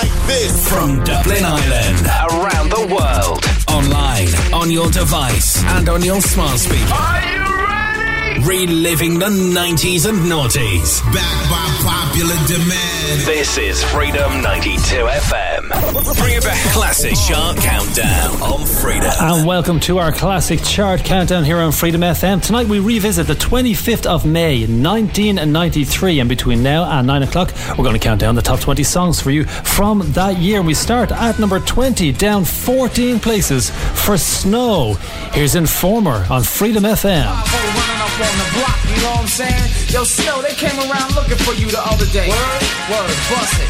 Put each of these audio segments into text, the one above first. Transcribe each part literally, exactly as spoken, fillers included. like this. From Dublin Island, around the world, online, on your device, and on your smart speaker. Are you ready? Reliving the nineties and noughties. Back by popular demand. This is Freedom ninety-two F M. Bring it back. Classic Chart Countdown on Freedom. And welcome to our Classic Chart Countdown here on Freedom F M. Tonight we revisit the twenty-fifth of May, nineteen ninety-three. And between now and nine o'clock, we're going to count down the top twenty songs for you from that year. We start at number twenty, down fourteen places for Snow. Here's Informer on Freedom F M. On the block, you know what I'm saying? Yo, Snow, they came around looking for you the other day. Word, word, bust it.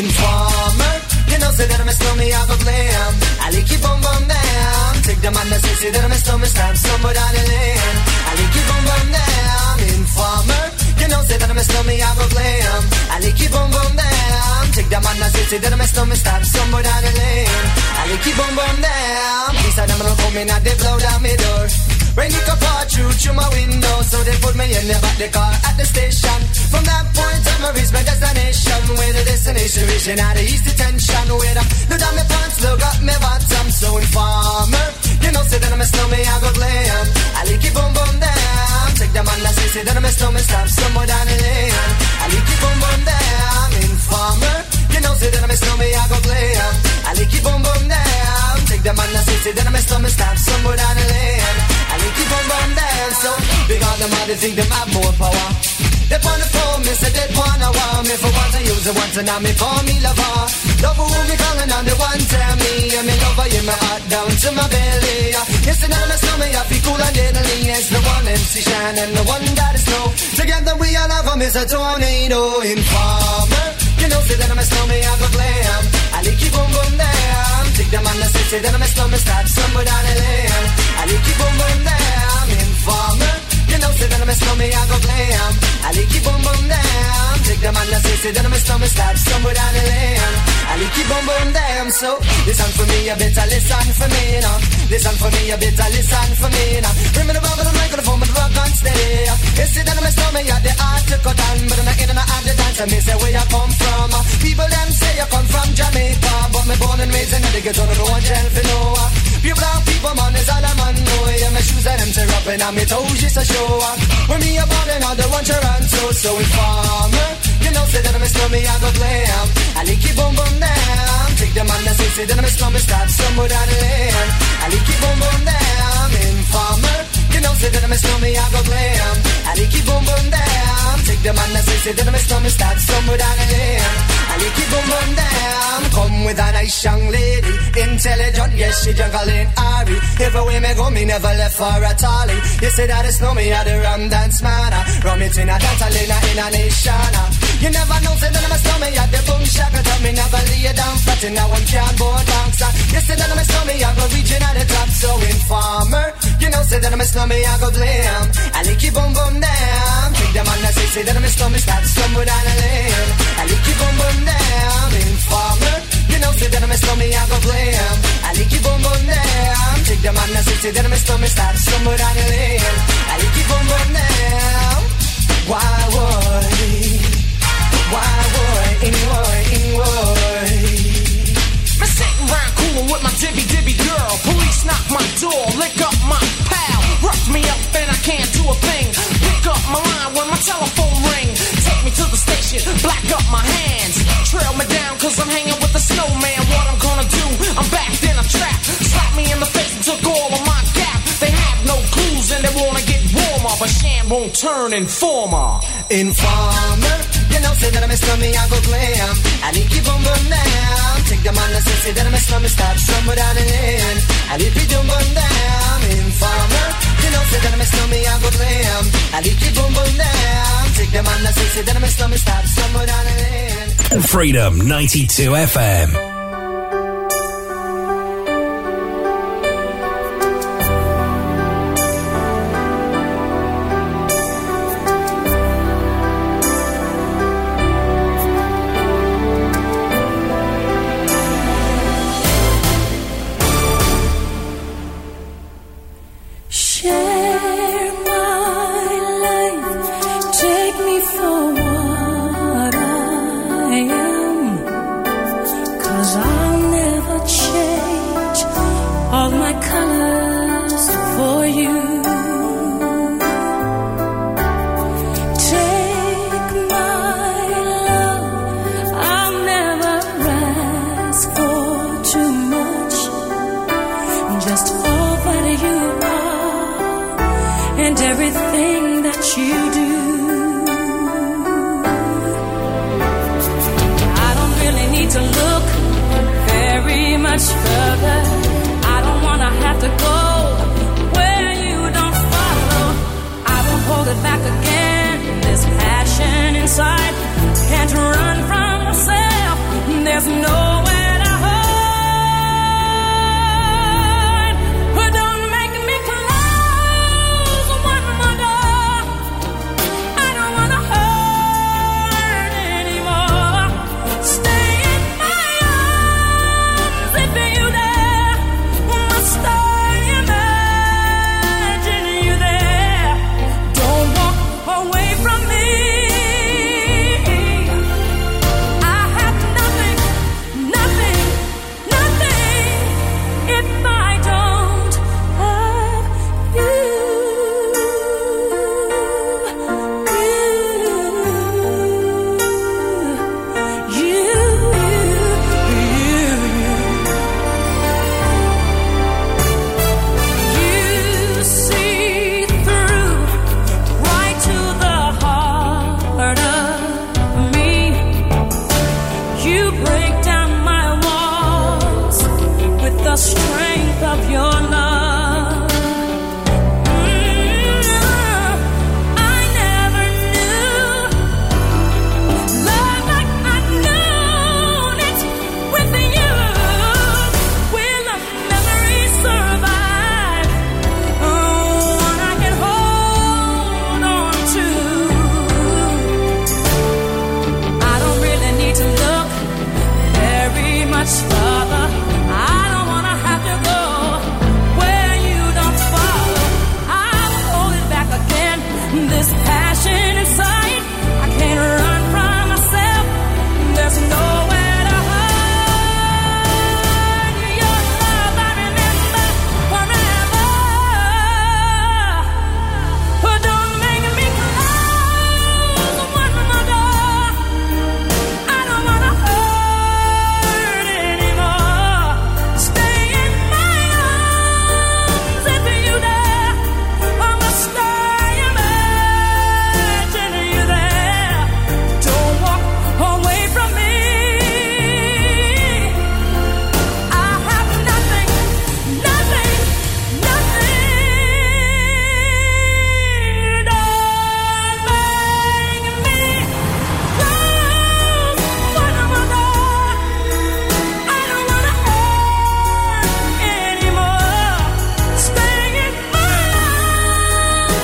Informer, you know, say that I'm a snowman, I'm a glam. I like you, bum, bum, down. Take the man that says, say that I'm a snowman, stamp somewhere down the lane. I like you, bum, bum, down. Informer, you know, say that I'm a snowman, I'm a glam. I like you, bum, bum, down. Take the man that says, say that I'm a snowman, stamp somewhere down the lane. I like you, bum, bum, down. These are them that come in and they blow down my door. When you come part through, through my window, so they put me in the back the car at the station. From that point on, I reach my destination, where the destination region out of east detention. Where the look down my pants, look up my bottom. So Informer, you know, say that I'm a snowman, I go glam. I like it, boom, boom, damn. Take the man that say, say that I'm a snowman, stop somewhere down the lane. I like it, boom, boom, damn. Informer, you know, say that I'm a snowman, I go glam. I like it, boom, boom, damn. Take the man that say, say that I'm a snowman, stop somewhere down the lane. I like it, boom, boom, damn, so big on them, they think they have more power. They on the phone, me say they wanna want me. For once I use it once and now me for me lover. Love who me calling on the one tell me. And me lover in my heart down to my belly. Yes, and I'm a summer, I feel cool and deadly. It's the one M C Shine and the one that is Snow. Together we all have a miss a tornado. Informer, you know, say that I'm a snowman, I go glam. I like it, boom, boom, damn. Take them on the city, then I'm a snowman, start somewhere down the lane. I like it, boom, boom, damn. Informer, you know, say that I'm a snowman, I go glam. I like it, boom, boom, damn. Take them on the city, then I'm a snowman, start somewhere down the lane. I like it, boom, boom, damn. So, listen for me, you better listen for me, you know. Listen for me, you better listen for me, you know. Remember the rubber, the microphone, but the rock on steady. You see that I'm a snowman, you had the art to cut on. But I'm not in and out the dance, I miss say where you come from. People them say you come from Jamaica, but me born and raised in the get on the road and tell for no. You brown people, man, is all I'm on. Yeah, my shoes and them tear up and I'm my toes just a show. When me a born and all the one Toronto. So Informer, you know, say that I'm a snowman, I go glam. I like it, boom, boom, damn. Take the man that say, say that I'm a snowman, stop somewhere down the lane. I like it, boom, boom, damn. Informer, you know, say that I'm a snowman, I go glam. I like it, boom, boom, damn. Take the man that say, say that I'm a snowman, stop somewhere down the lane. I like it, boom, boom, damn. Come with a nice young lady, intelligent, yes, she juggling Ari. Every way me go, me never left for a tally. You say that it's no me, I the rum dance man. Rum it in a dance, I lean in a nation. You never know, say that I'm a snowman, I the boom shaka. Tell me never lay you down flat in a one cardboard box. You say that I'm a snowman, I go reaching at the top. So Informer, you know, say that I'm a snowman, I go glam. I like it, boom, boom, damn. Take them on the say, say that I'm a snowman, start somewhere down the lane. I like it, boom, boom, damn. Informer, you know, say that I'm a snowman, I go glam. I like it, boom, boom, damn. Take them on the say, say that I'm a snowman, start somewhere down the lane. I like it, boom, boom, damn. Why would why would anyone, anyone? I'm sitting round coolin' with my dibby dibby girl. Police knock my door, lick up my pal. Rough me up and I can't do a thing. Pick up my line when my telephone ring. Take me to the station, black up my hands. Trail me down cause I'm hanging with the snowman. What I'm gonna do, I'm back in a trap. Slap me in the face and took all of my gap. They have no clues and they wanna get warmer, but Sham won't turn Informer. Informer, you know, say that I'm a snowman, I go glam. I like it, boom, boom, damn. Take the man that say, say that I'm a snowman, stop somewhere down the lane. I like it, boom, boom, damn. Informer, you know, say that I'm a snowman, I go glam. I like it, boom, boom, damn. Take the man that say, say that I'm a snowman, stop somewhere down the lane. Freedom ninety-two F M. much further. I don't wanna have to go where you don't follow. I won't hold it back again. This passion inside can't run from myself. There's nowhere to hide, but don't make me close one more door. I don't wanna hurt anymore. Stay in my arms if you dare. I stay imagine you there. Don't walk away from me. I have nothing, nothing, nothing if I don't have you, you, you, you, you. You see through right to the heart of me. You break down my walls with the strength of your love. Mm, I never knew love like I've known it with you. Will a memory survive? Oh, one I can hold on to. I don't really need to look very much further. I don't wanna have to go where you don't follow. I'll hold it back again. This passion inside, I can't run from myself. There's nowhere to hide. Your love I remember forever. But don't make me close one more door. I don't wanna hurt anymore. Stay in my arms if you dare. I must stay imagine you there. Don't walk away from me. I have nothing, nothing, nothing. Don't make me close one more door. I don't wanna hurt anymore. Stay in my arms if you dare. I must stay imagine you there. Don't walk away from me. No. Don't walk away from me. Don't you dare walk away from me. I have nothing, nothing, nothing if I don't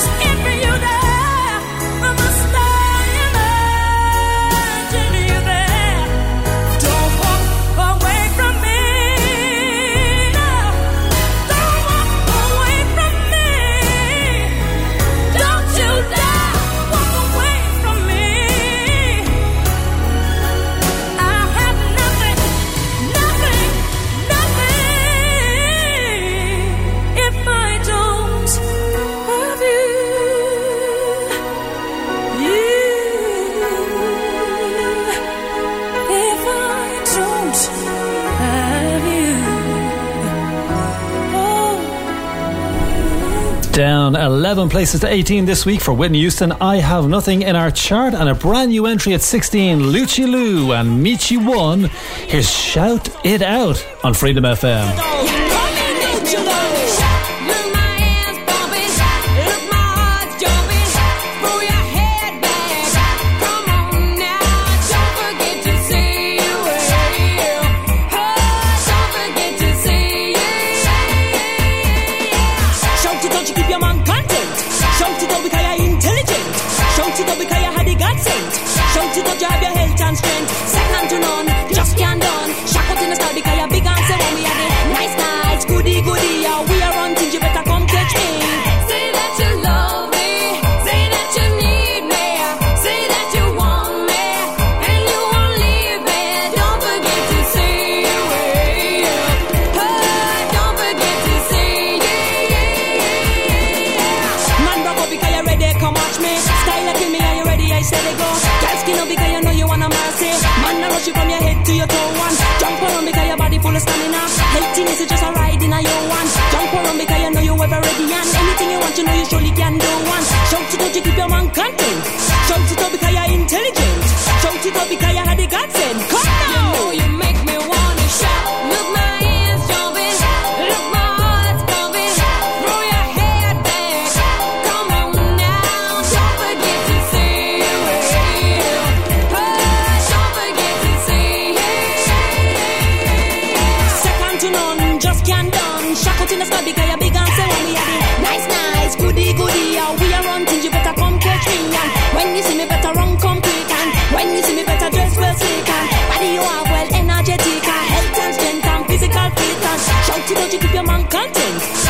have you. You. If I don't have you, oh. Down eleven places to eighteen this week for Whitney Houston, I Have Nothing in our chart, and a brand new entry at sixteen, Lucci Lou and Michi One. Here's Shout It Out on Freedom F M. Look, my hands bumping. Look, my heart's jumping. Pull your head back. Come on now, don't forget to say you were here. Oh, don't forget to say Shout it out, you keep your man content. Shout it out because you're intelligent. Shout it out because you had the God sent. Shout it out, you have your health and strength. Second to none, just can't done. Shout out in the style because you're big and so on. We have the nice, nice, goody, goody. Yeah, we are on things, you better come catch me. Say that you love me. Say that you need me. Say that you want me. And you won't leave me. Don't forget to say you were here. Oh, don't forget to say Man, rock up because you're ready, come watch me. Style a kill me, are you ready? I said they go. Girl, skin up because you know you wanna mercy. Man, I rush you from your head to your toe one. Jump around because your body full of stamina. Eighteen is just a ride in a your one. Jump around because you know you ever ready and anything you want, you know you surely can do one. Shout it out, you keep your man content. Shout it out because you're intelligent. Shout it out because you had the God sent. Come now. You know you make me wanna shout. Look, my hands. man just can't done. Shackles in the sky because you're big and say when we are the nice, nice, goody, goody. How we are on till you better come catch me. And when you see me better run complete. And when you see me better dress well sick. And body you are well energetic. And health and strength and physical fit. And shout it out, you keep your man content.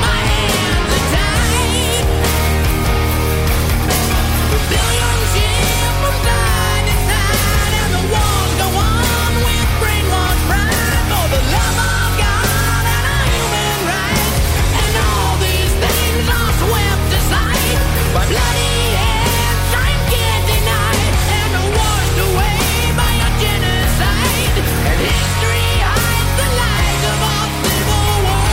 My hands are tied, rebellions here from side to side, and the wars go on with brainwashed pride for the love of God and our human rights, and all these things are swept aside by bloody hands trying to deny, and are washed away by a genocide, and history hides the lies of our civil war.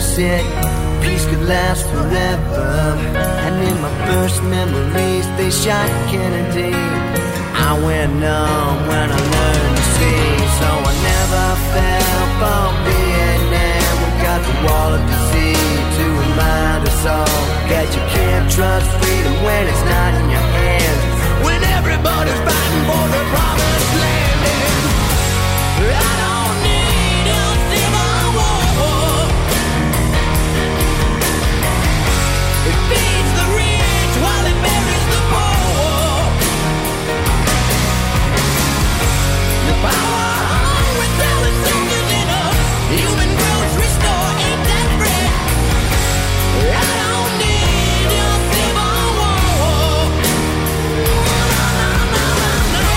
Said peace could last forever, and in my first memories they shot Kennedy. I went numb when I learned to see, so I never fell for Vietnam. We got the wall of disease to remind us all that you can't trust freedom when it's not in your hands, when everybody's fighting for the promised land. And I don't need a civil war. It feeds the rich while it buries the poor. The power hung with selling soldiers in us. Human grocery store ain't that free. I don't need a civil war. No, no, no, no, no.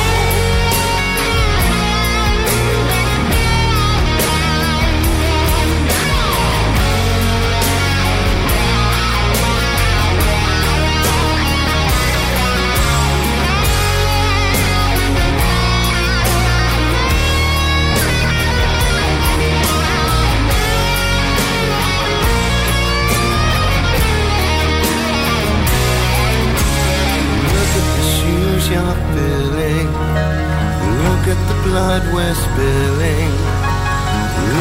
You're feeling, look at the blood we're spilling,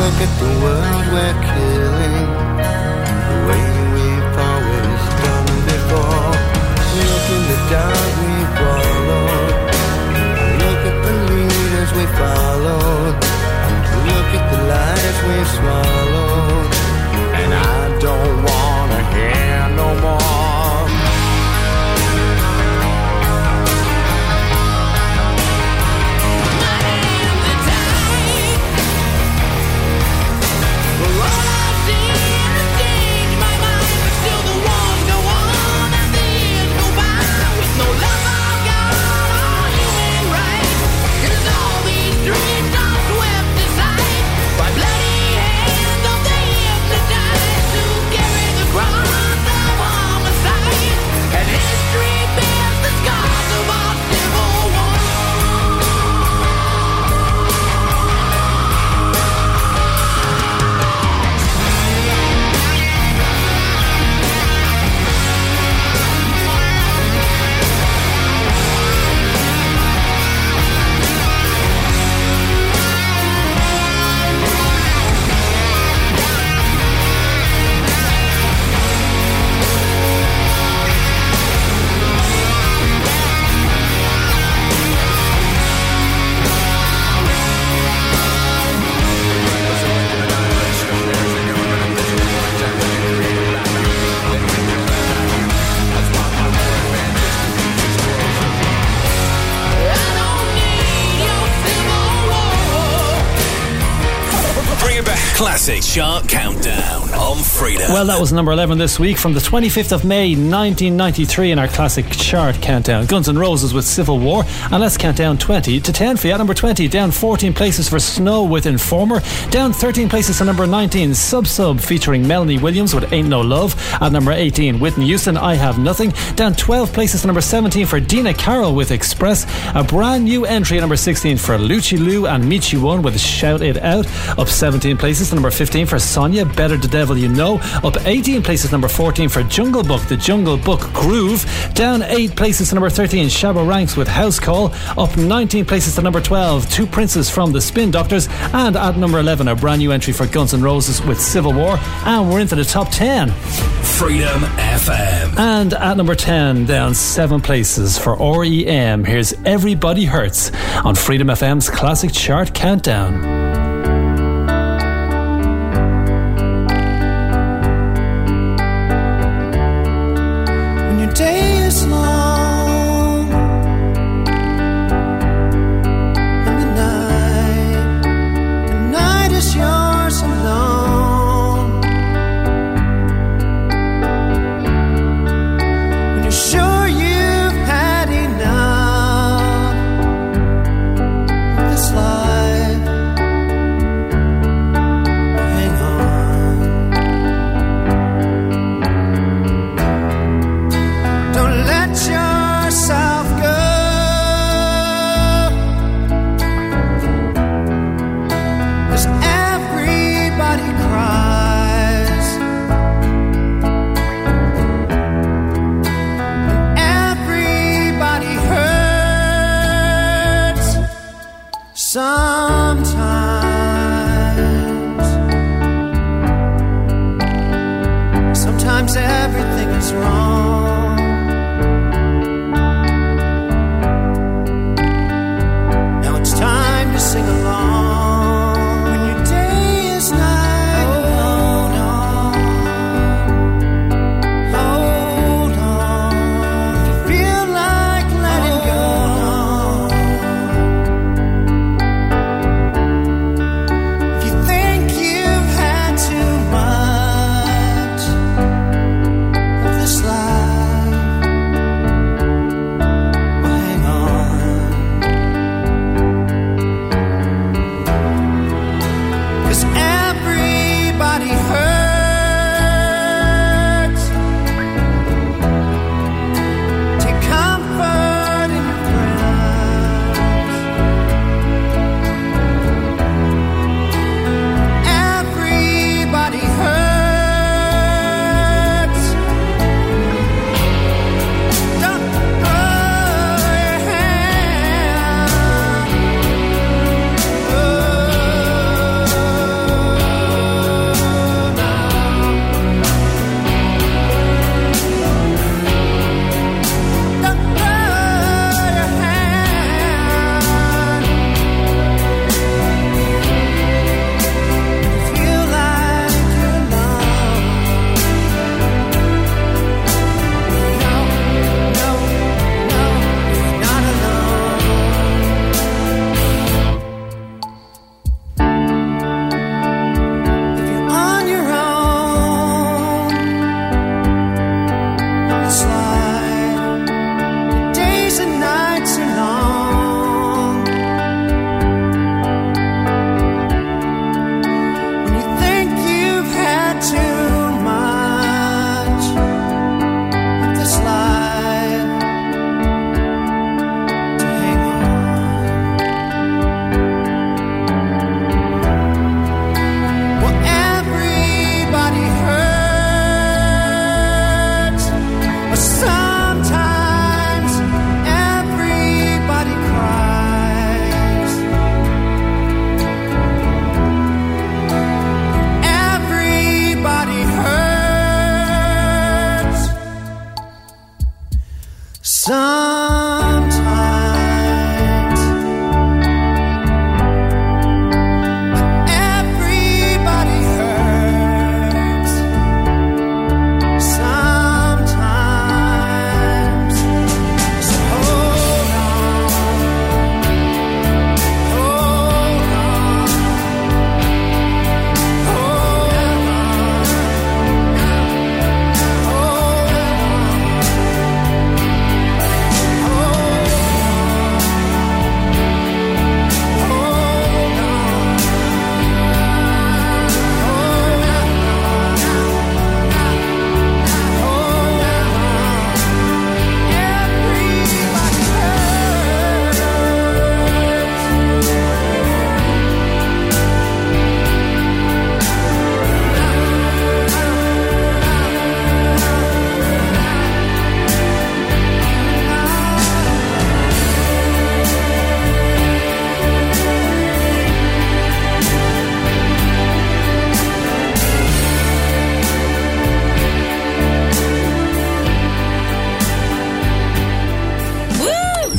look at the world we're killing, the way we've always done before. Look in the dark we followed, look at the leaders we followed, look at the lies we've swallowed, and I don't wanna hear no more. All I see Classic Chart Countdown on Freedom. Well, that was number eleven this week from the twenty-fifth of May nineteen ninety-three in our Classic Chart Countdown. Guns N' Roses with Civil War. And let's count down twenty to ten for you. At number twenty, down fourteen places for Snow with Informer. Down thirteen places to number nineteen, Sub Sub featuring Melanie Williams with Ain't No Love. At number eighteen, Whitney Houston, I Have Nothing. Down twelve places to number seventeen for Dina Carroll with Express. A brand new entry at number sixteen for Lucci Lou and Michi One with Shout It Out. Up seventeen places to number fifteen for Sonia, Better the Devil You Know. Up eighteen places to number fourteen for Jungle Book, The Jungle Book Groove. Down eight places to number thirteen, Shabba Ranks with House Call. Up nineteen places to number twelve, Two Princes from the Spin Doctors. And at number eleven, a brand new entry for Guns N' Roses with Civil War. And we're into the top ten. Freedom F M. And at number ten, down seven places for R E M. Here's Everybody Hurts on Freedom F M's Classic Chart Countdown.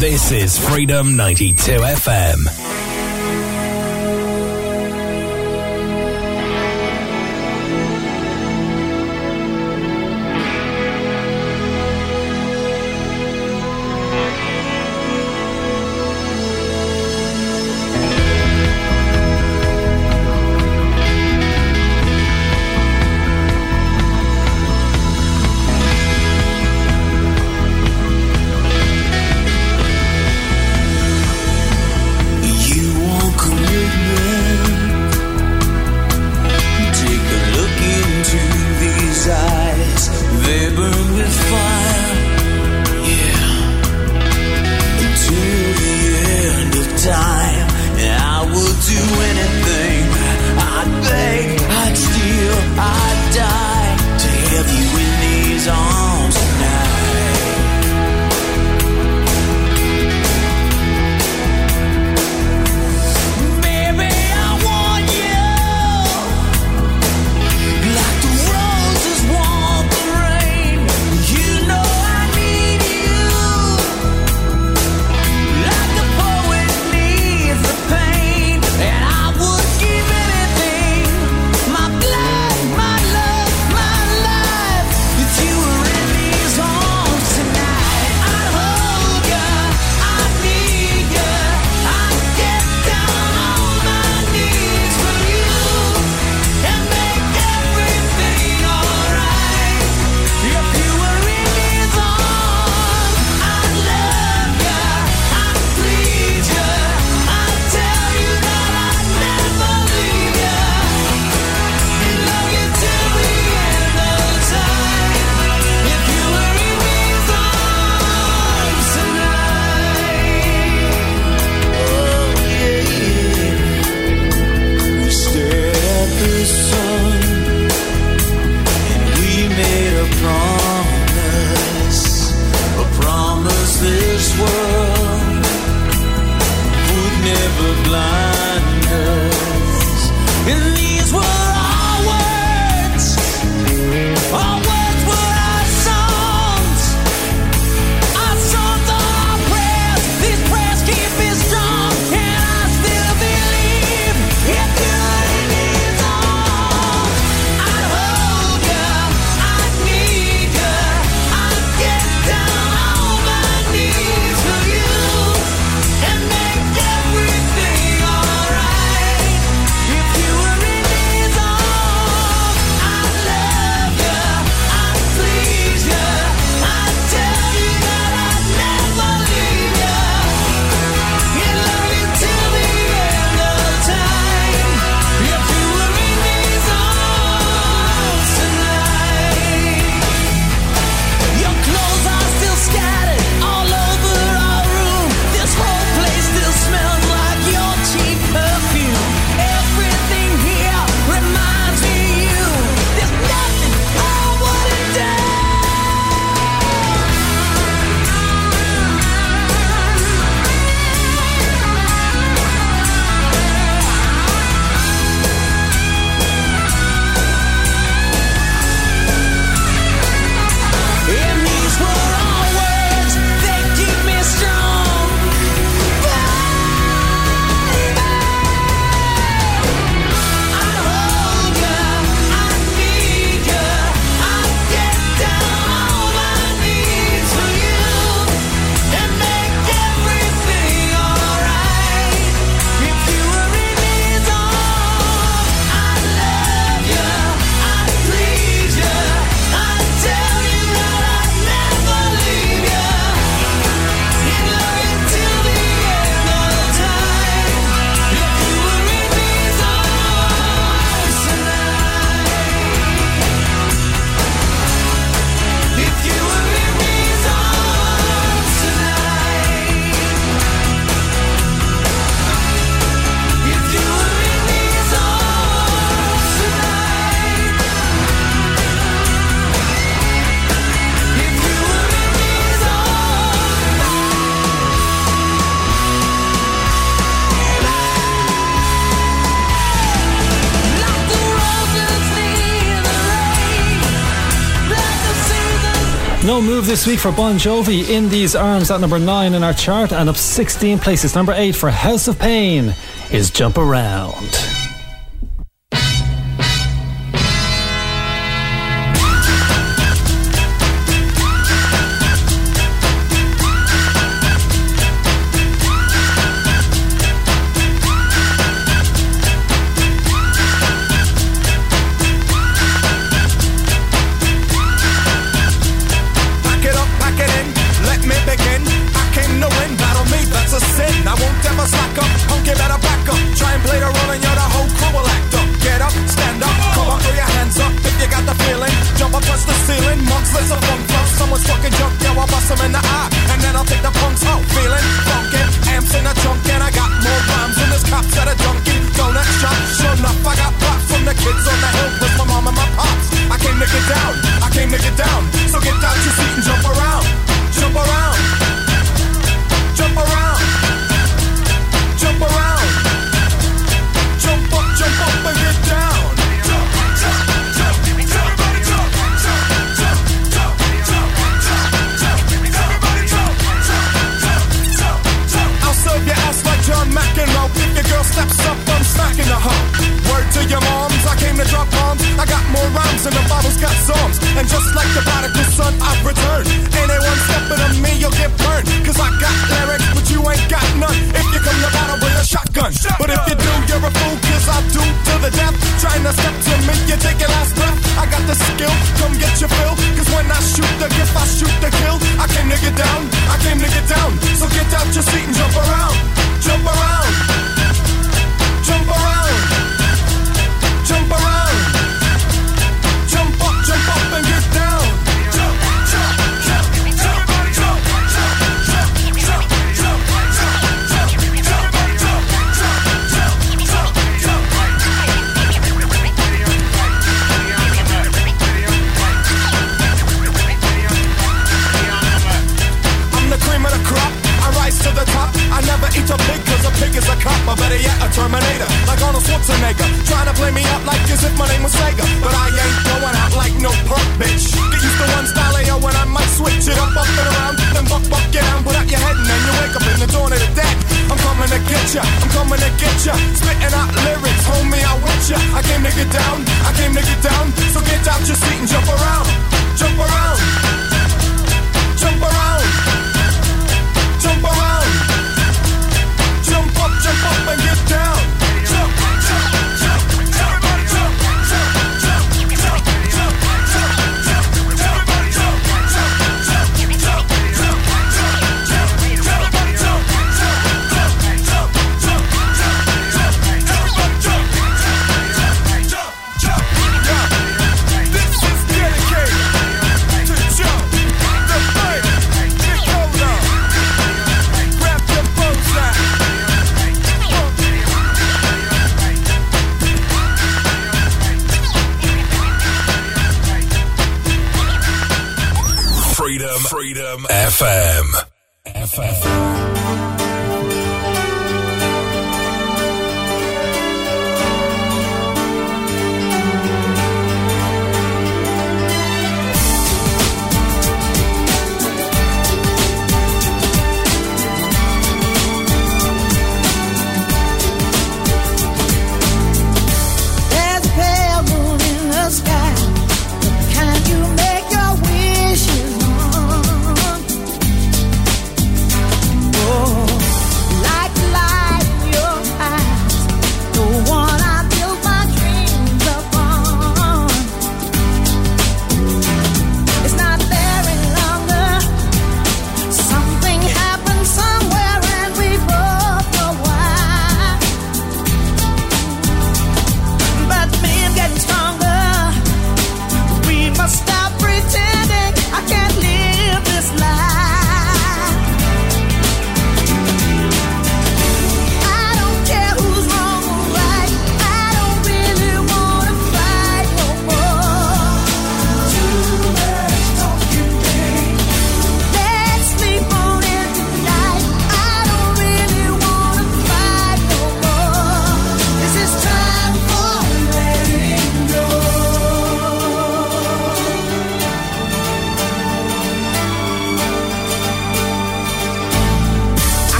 This is Freedom ninety-two F M. You know No move this week for Bon Jovi, In These Arms at number nine in our chart, and up sixteen places. Number eight for House of Pain is Jump Around.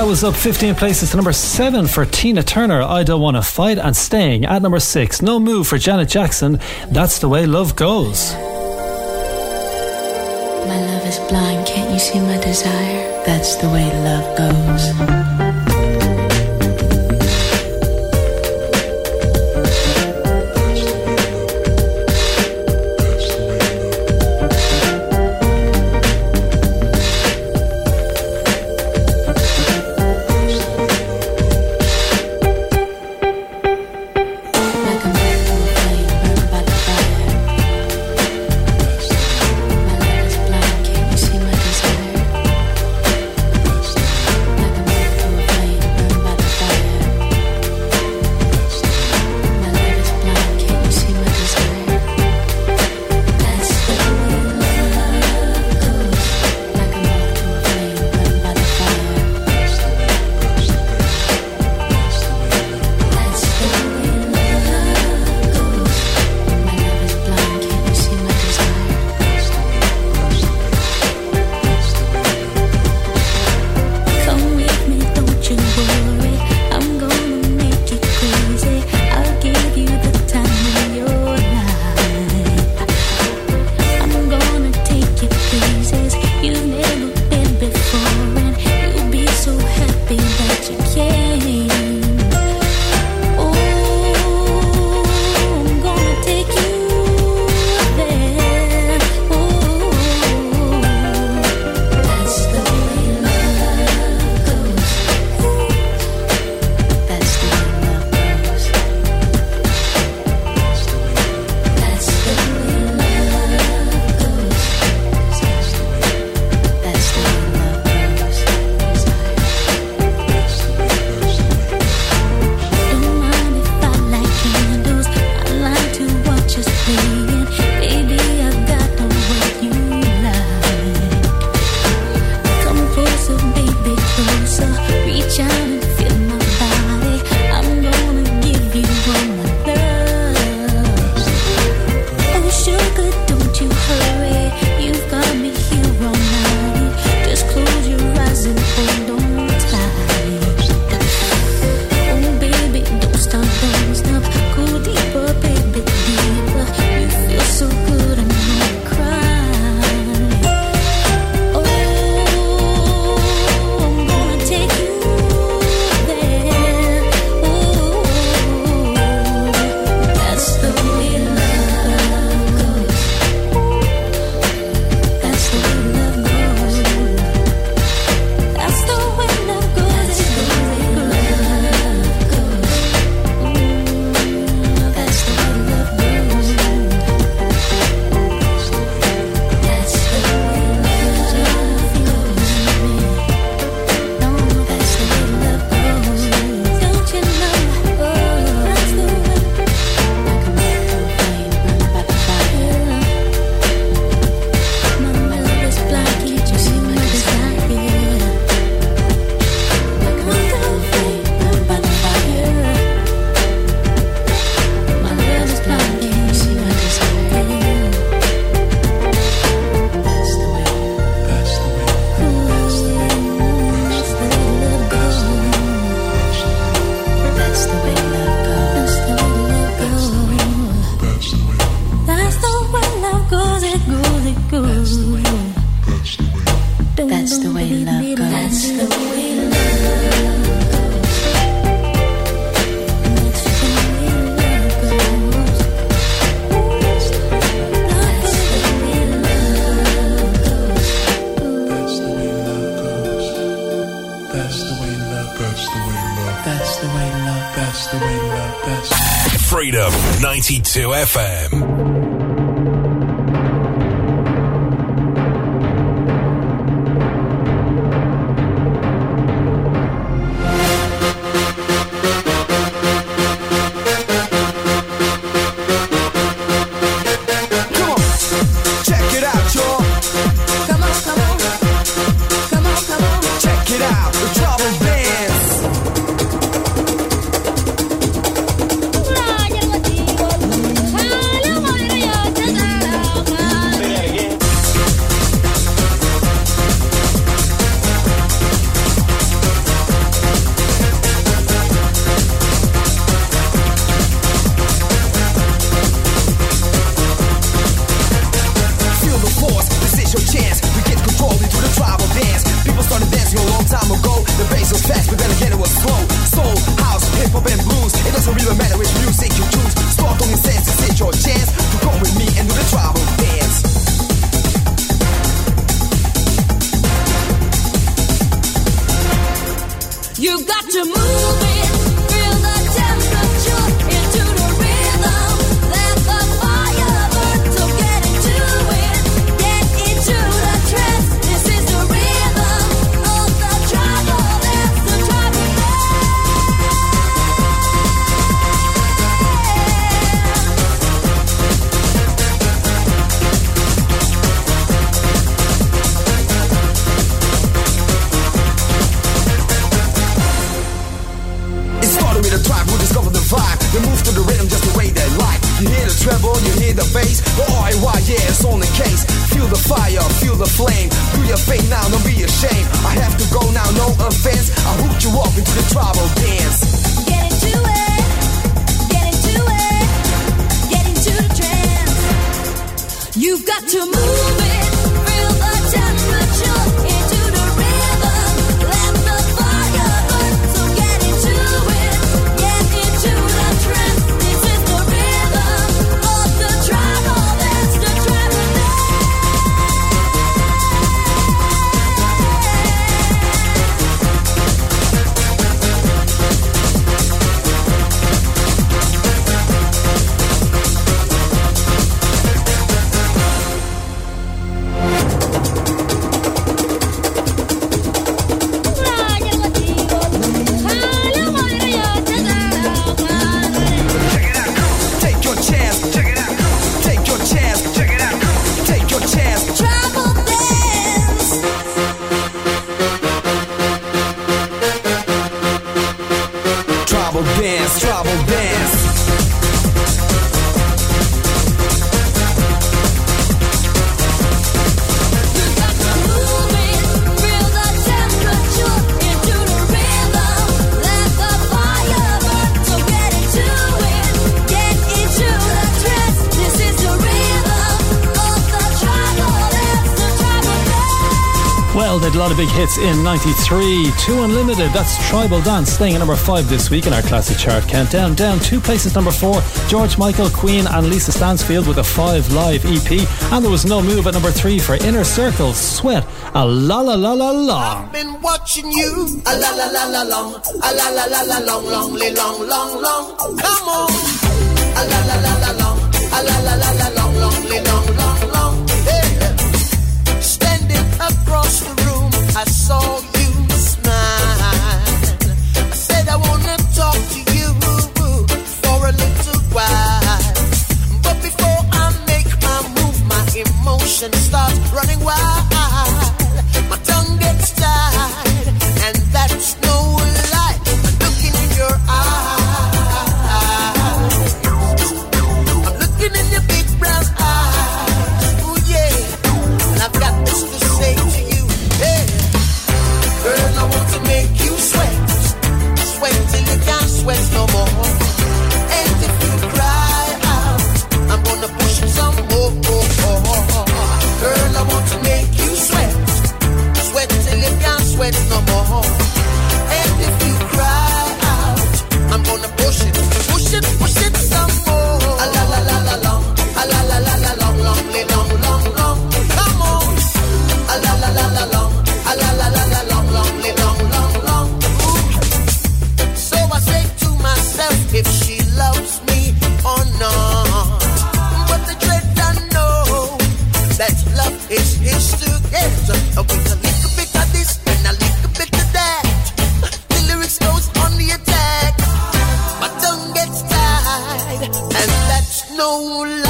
That was up fifteen places to number seven for Tina Turner, I Don't Wanna Fight, and staying at number six, No Move for Janet Jackson, That's the Way Love Goes. My love is blind, can't you see my desire? That's the way love goes. Freedom ninety-two F M. move to the rhythm just the way they like. You hear the treble, you hear the bass, the R A Y, yeah, it's on the case. Feel the fire, feel the flame, do your thing now, don't be ashamed. I have to go now, no offense, I hook you up into the tribal dance. Get into it, get into it, get into the trance. You've got to move it, feel the temperature. Big hits in ninety-three. Two Unlimited, that's Tribal Dance, staying at number five this week in our classic chart countdown. Down two places, number four, George Michael, Queen and Lisa Stansfield with a Five Live E P. And there was no move at number three for Inner Circle, Sweat, a la la la la la. I've been watching you, a la la la la long, a la la la la long, long, long, long, long. Come on, a la la la la long, a la la la la long, long, long, long, long. Hey, standing across the room. I saw you smile. I said I wanna talk to you for a little while. But before I make my move, my emotions start running wild. My tongue gets tied, and that's no lie. I'm looking in your eyes. I'm looking in your big brown eyes. Oh yeah, and I've got this to say to you. Girl, I want to make you sweat, sweat till you can't sweat no more. And if you cry out, I'm gonna push you some more. Girl, I want to make you sweat, sweat till you can't sweat no more. And if you cry out, I'm gonna push it, push it, push it some more. A la la la la long, a la la la la long, long, long, long, long. Come on, a la la la la long, a la la la la long. If she loves me or not, but the dread I know that love is his together. With a little bit of this and a little bit of that, the lyrics goes on the attack. My tongue gets tied, and that's no lie.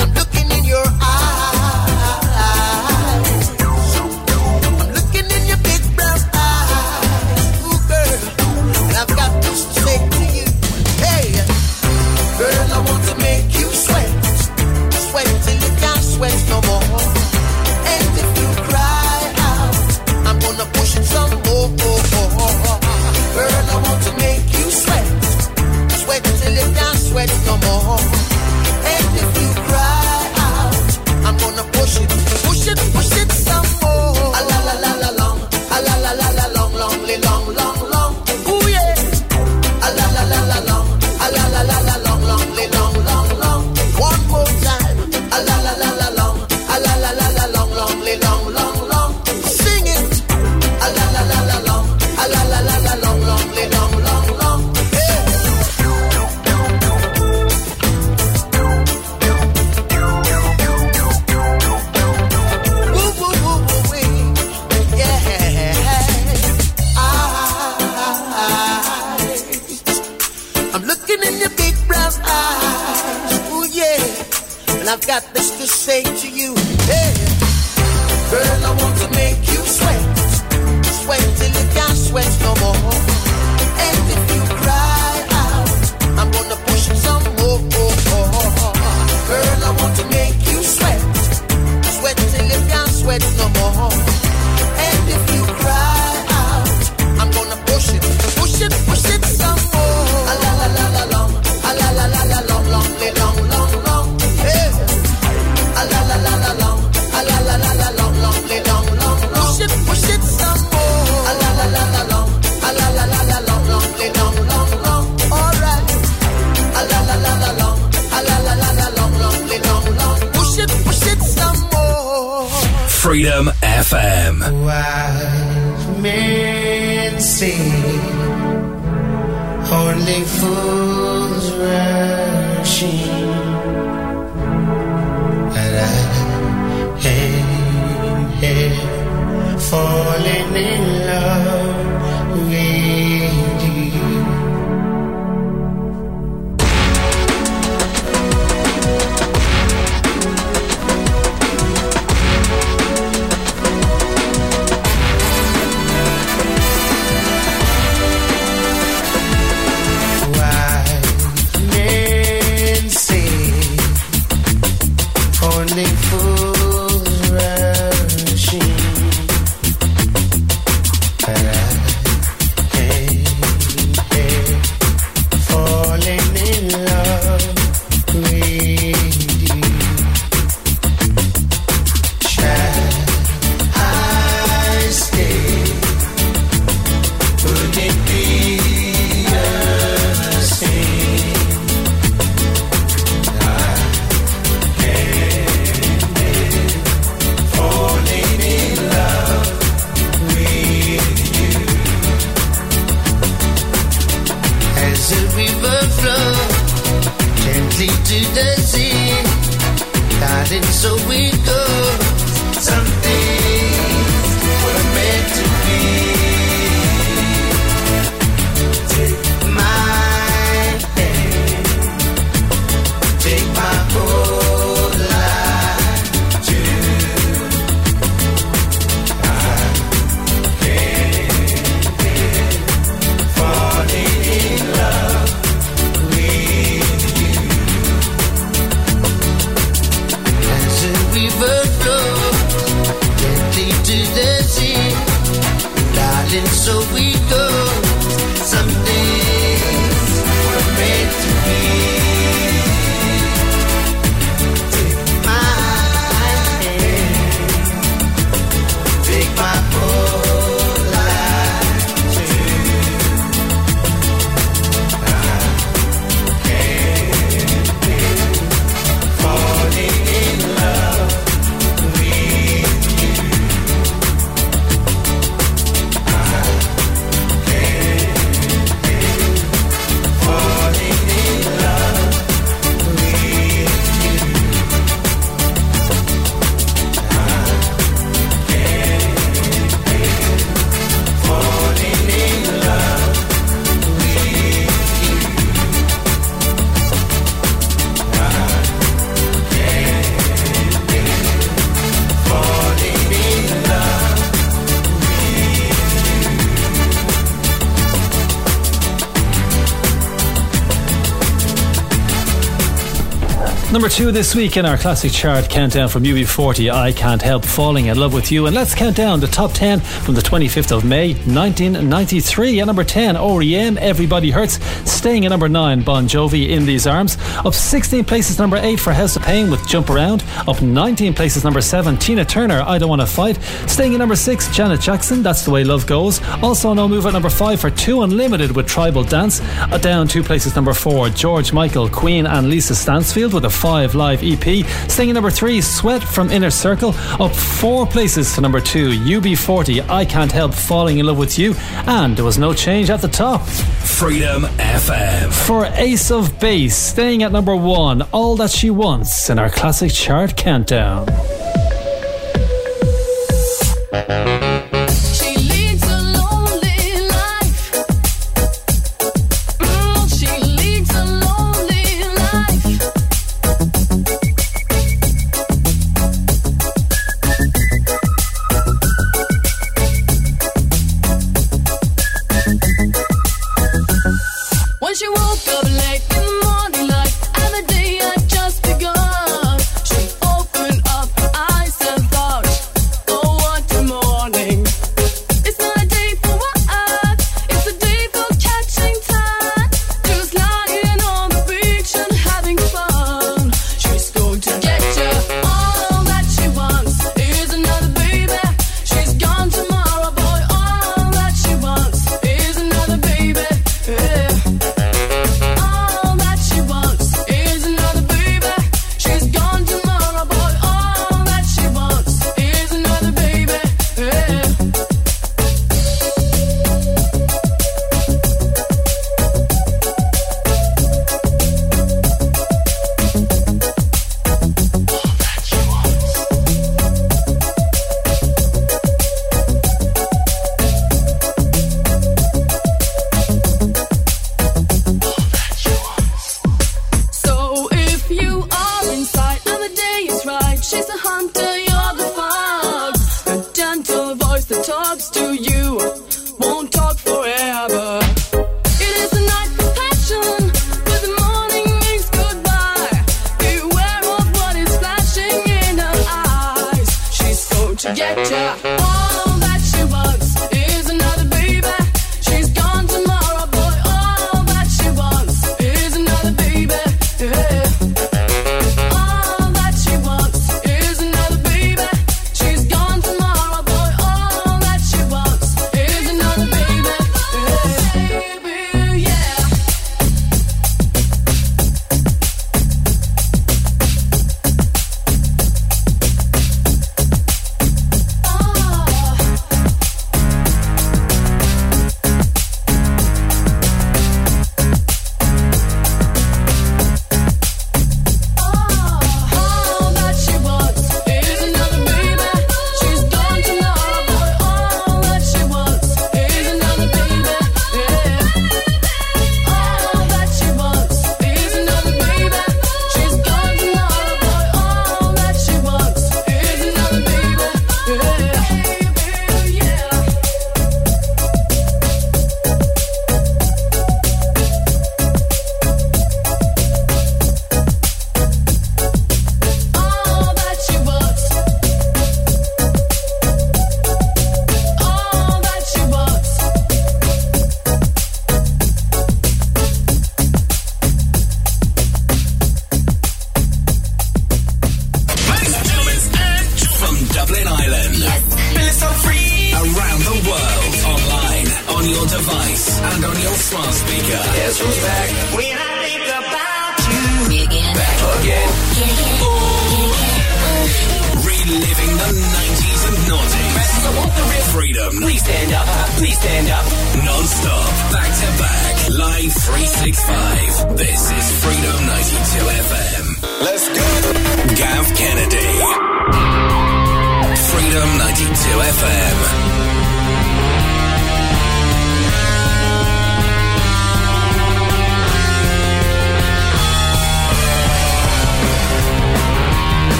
I'm looking in your eyes, I'm looking in your big brown eyes. Ooh girl, and I've got this to say to you. Girl, I want to make you sweat, sweat till you can't sweat no more. And if you cry out, I'm gonna push it some more. Girl, I want to make you sweat, sweat till you can't sweat no more. And if you cry out, I'm gonna push it, push it, push it some more. A la la la la long, a la la la la long, long, long, long, long. Ooh yeah, a la la la la long, a la la la la long. Long, long, long, one more time. A la la la la long, a la la la la long, long, long, long, long. Sing it. A la la la la long, a la la la la long, long, long, long, long. Yeah. Woo woo woo woo. Yeah. I, I'm looking in your big brown eyes. And I've got this to say to you, hey. Girl, I want to make you sweat, sweat till you can't sweat no more. And if you cry out, I'm gonna push you some. Freedom F M. Wise men say only fools rush in, and I am here falling in love with you. Number two this week in our classic chart countdown from U B forty, I Can't Help Falling in Love With You. And let's count down the top ten from the twenty-fifth of May nineteen ninety-three. At number ten, R E M, Everybody Hurts. Staying at number nine, Bon Jovi, In These Arms. Up sixteen places, number eight for House of Pain with Jump Around. Up nineteen places, number seven, Tina Turner, I Don't Wanna Fight. Staying at number six, Janet Jackson, That's The Way Love Goes. Also no move at number five for Two Unlimited with Tribal Dance. Down two places, number four, George Michael, Queen and Lisa Stansfield with a Five Live E P. Staying at number three, Sweat from Inner Circle. Up four places to number two, U B forty, I Can't Help Falling in Love With You. And there was no change at the top. Freedom F M. For Ace of Base, staying at number one, All That She Wants in our classic chart countdown. Morning. chase the hunter, you're the fox. A gentle voice that talks to you won't talk forever. It is a night for passion, but the morning means goodbye. Beware of what is flashing in her eyes. She's so to get ya. All that she wants is another baby. She's gone tomorrow, boy. All that she wants is another baby. Yeah.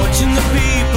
Watching the people.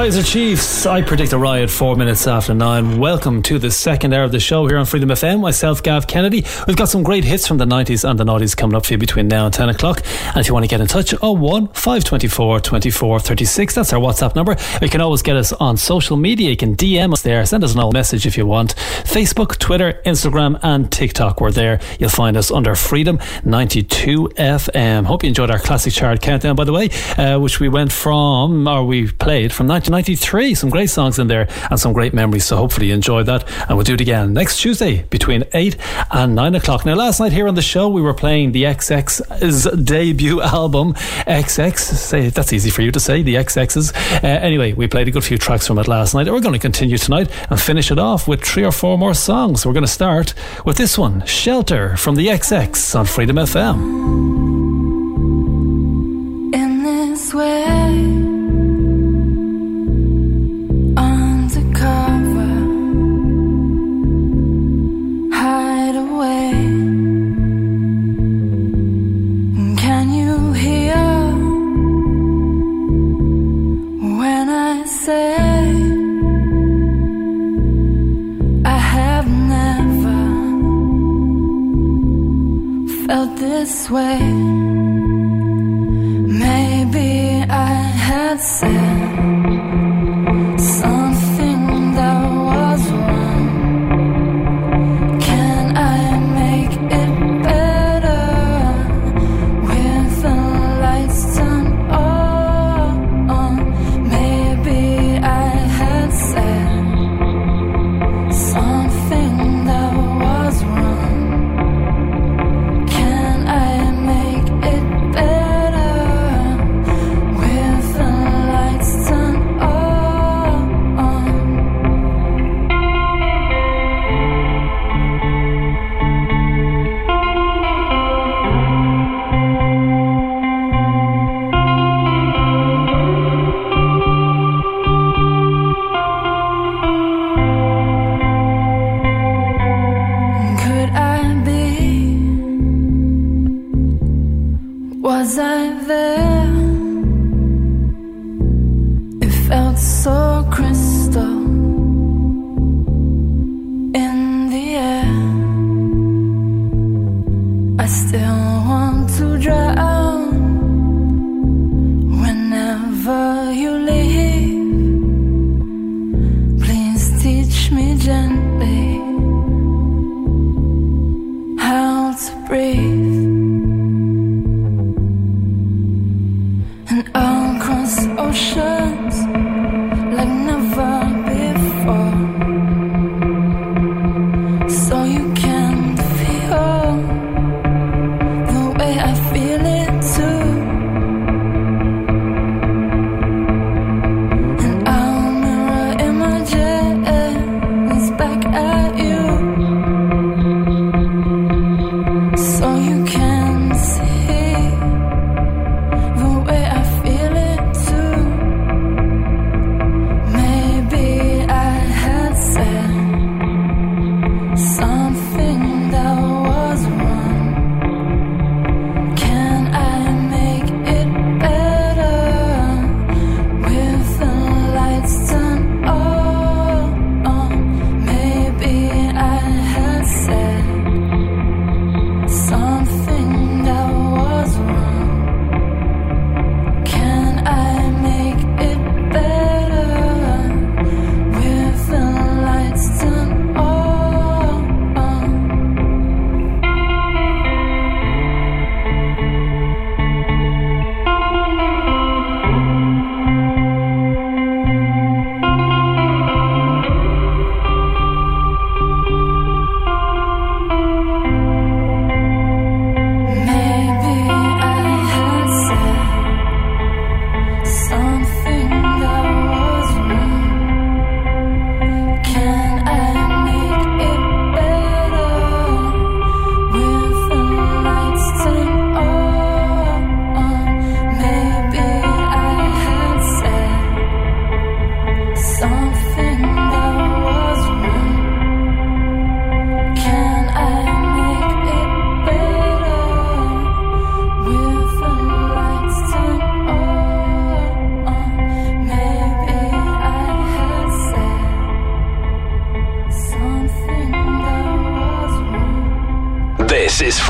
Kaiser Chiefs, I predict a riot four minutes after nine. Welcome to the second hour of the show here on Freedom F M. Myself, Gav Kennedy. We've got some great hits from the nineties and the noughties coming up for you between now and ten o'clock. And if you want to get in touch, oh one, five two four, two four three six. That's our WhatsApp number. You can always get us on social media. You can D M us there. Send us an old message if you want. Facebook, Twitter, Instagram and TikTok. We're there. You'll find us under Freedom ninety-two F M. Hope you enjoyed our classic chart countdown, by the way, uh, which we went from, or we played from nineteen ninety-three. Some great songs in there and some great memories, so hopefully you enjoyed that, and we'll do it again next Tuesday between eight and nine o'clock. Now, last night here on the show we were playing the X X's debut album. X X, say that's easy for you to say, the X X's. Uh, anyway, we played a good few tracks from it last night, and we're going to continue tonight and finish it off with three or four more songs. We're going to start with this one, Shelter from the X X on Freedom F M. In this way, felt this way. Maybe I had said something that was wrong. Can I make it better with the lights turned on? Maybe I had said something that was wrong.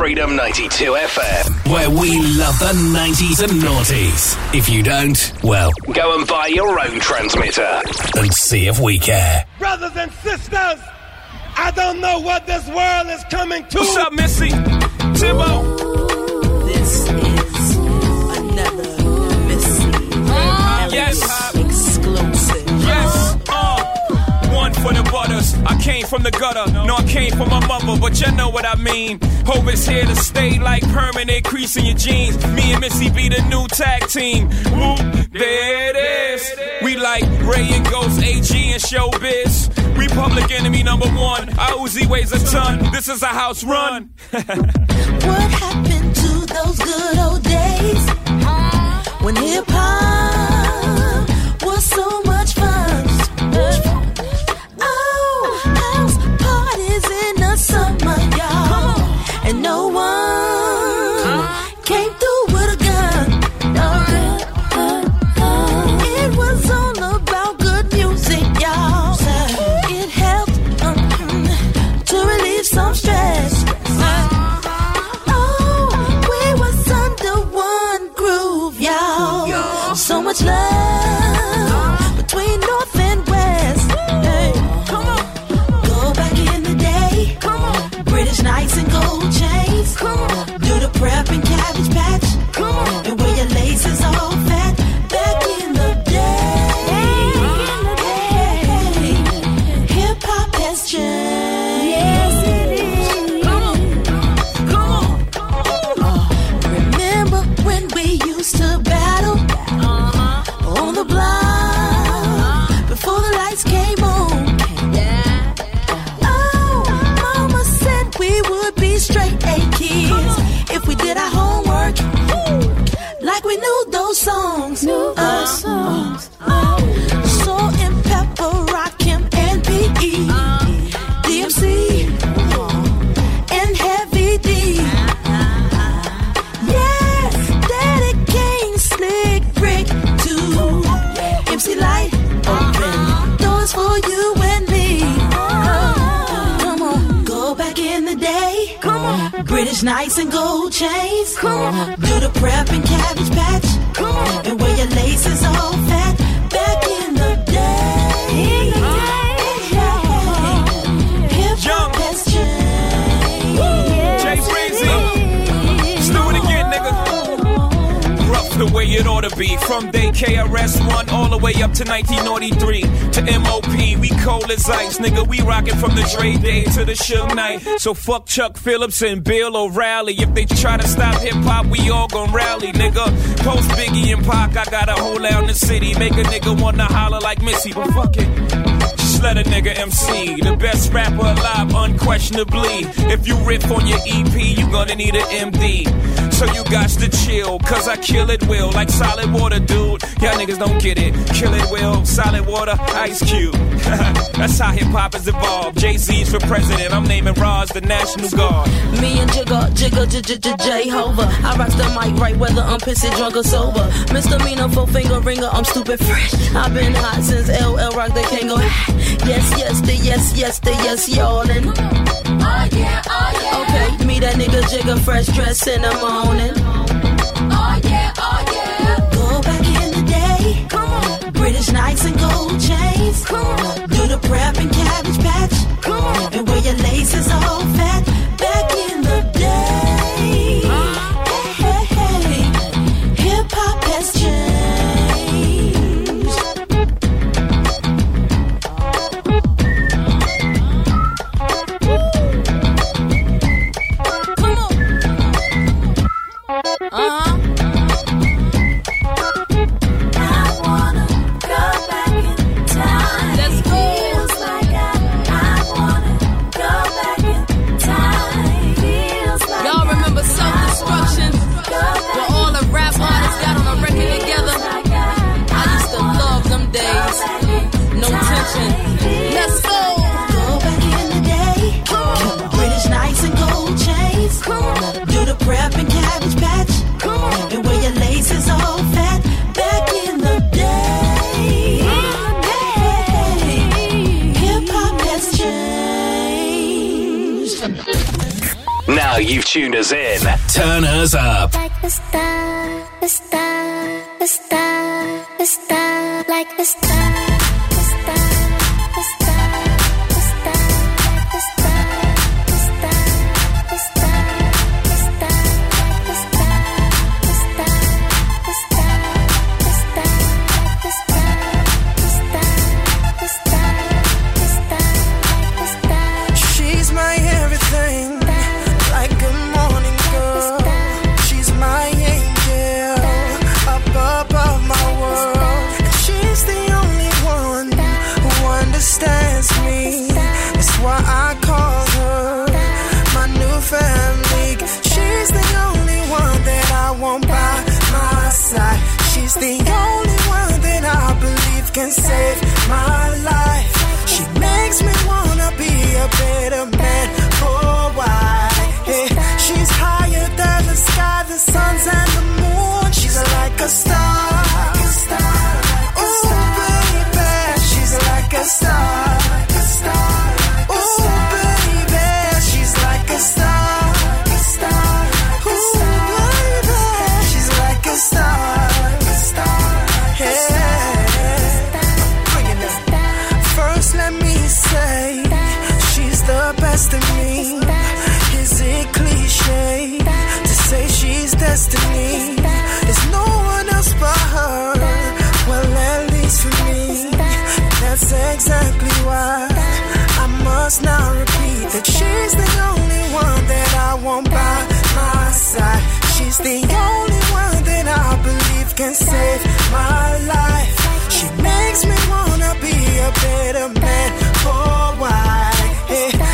Freedom ninety-two F M, where we love the nineties and noughties. If you don't, well, go and buy your own transmitter and see if we care. Brothers and sisters, I don't know what this world is coming to. What's up, Missy? Timbo? This is another Missy uh, yes. exclusive. Yes. Uh, one for the butters. I came from the gutter. No, I came from my mother, but you know what I mean. Hope it's here to stay like permanent crease in your jeans. Me and Missy be the new tag team. Woo, there it is. We like Ray and Ghost, A G and Showbiz. Public enemy number one. I Uzi weighs a ton. This is a house run. What happened to those good old days when hip hop was so much fun? Oh, house parties in the summer, y'all, and no one came through with a gun. Oh, it was all about good music, y'all. Some stress. Oh, we was under one groove, y'all. So much love between North and West. Hey, come on. Go back in the day. Come on. British Knights and gold chains. Come on. Do the prep and cabbage patch. Come on. And wear your laces all fat. Back in the day. Hip hop has changed. We knew those songs. Knew those songs. Uh, uh, uh, Soul and Pepper, Rakim and P E. Uh, D M C uh, and Heavy D. Uh, uh, yes, Daddy Kane, Slick Rick too. Uh, M C Light, open uh, doors for you and me. Uh, come on, go back in the day. Come on, British Knights and gold chains. Come on, do the prep and cabbage. And wear your laces all fat. Back in the day, hip hop has changed. Jay Breezy, let's do it again, nigga. Rough the way it ought to be. From day K R S One all the way up to nineteen ninety-three to M O P. We cold as ice, nigga. We rockin' from the Dre Day to the Suge Knight. So fuck Chuck Phillips and Bill O'Reilly. If they try to stop hip-hop, we all gon' rally, nigga. Post Biggie and Pac, I got a hole out in the city. Make a nigga wanna holler like Missy, but fuck it. Just let a nigga M C. The best rapper alive, unquestionably. If you riff on your E P, you gonna need an M D. So you got to chill, cause I kill it will. Like solid water, dude. Y'all niggas don't get it. Kill it will, solid water, Ice Cube. That's how hip-hop has evolved. Jay-Z's for president. I'm naming Roz the National Guard. Me and Jigga, Jigga, Jigga, J-Hova. I rock the mic right whether I'm pissing, drunk or sober. Misdemeanor, four-finger ringer, I'm stupid fresh. I've been hot since L L Rock the Kango. Yes, yes, the yes, yes, the yes, yawning. Oh, yeah, oh, yeah. Okay, me that nigga Jigga, fresh dress in the morning. Oh, yeah, oh, yeah. Go back in the day. Come on. British Knights and gold chains. Come on. Do the prep and cabbage patch. Come on. And wear your laces all fat. Back in the day. Hey, hey, hey. Hip hop has changed. Come on. how you've tuned us in. Turn us up. Like a star, a star, a star, a star, like a star. She's the only one that I believe can save my life. She makes me wanna be a better man. Oh, why? Yeah. She's higher than the sky, the suns and the moon. She's like a star. Oh, baby, she's like a star. Oh, baby, she's like a star. Oh, baby, she's like a star. To me. Is it cliche to say she's destiny? There's no one else but her. Well, at least for me, that's exactly why I must not repeat that she's the only one that I want by my side. She's the only one that I believe can save my life. She makes me wanna be a better man. Oh, why?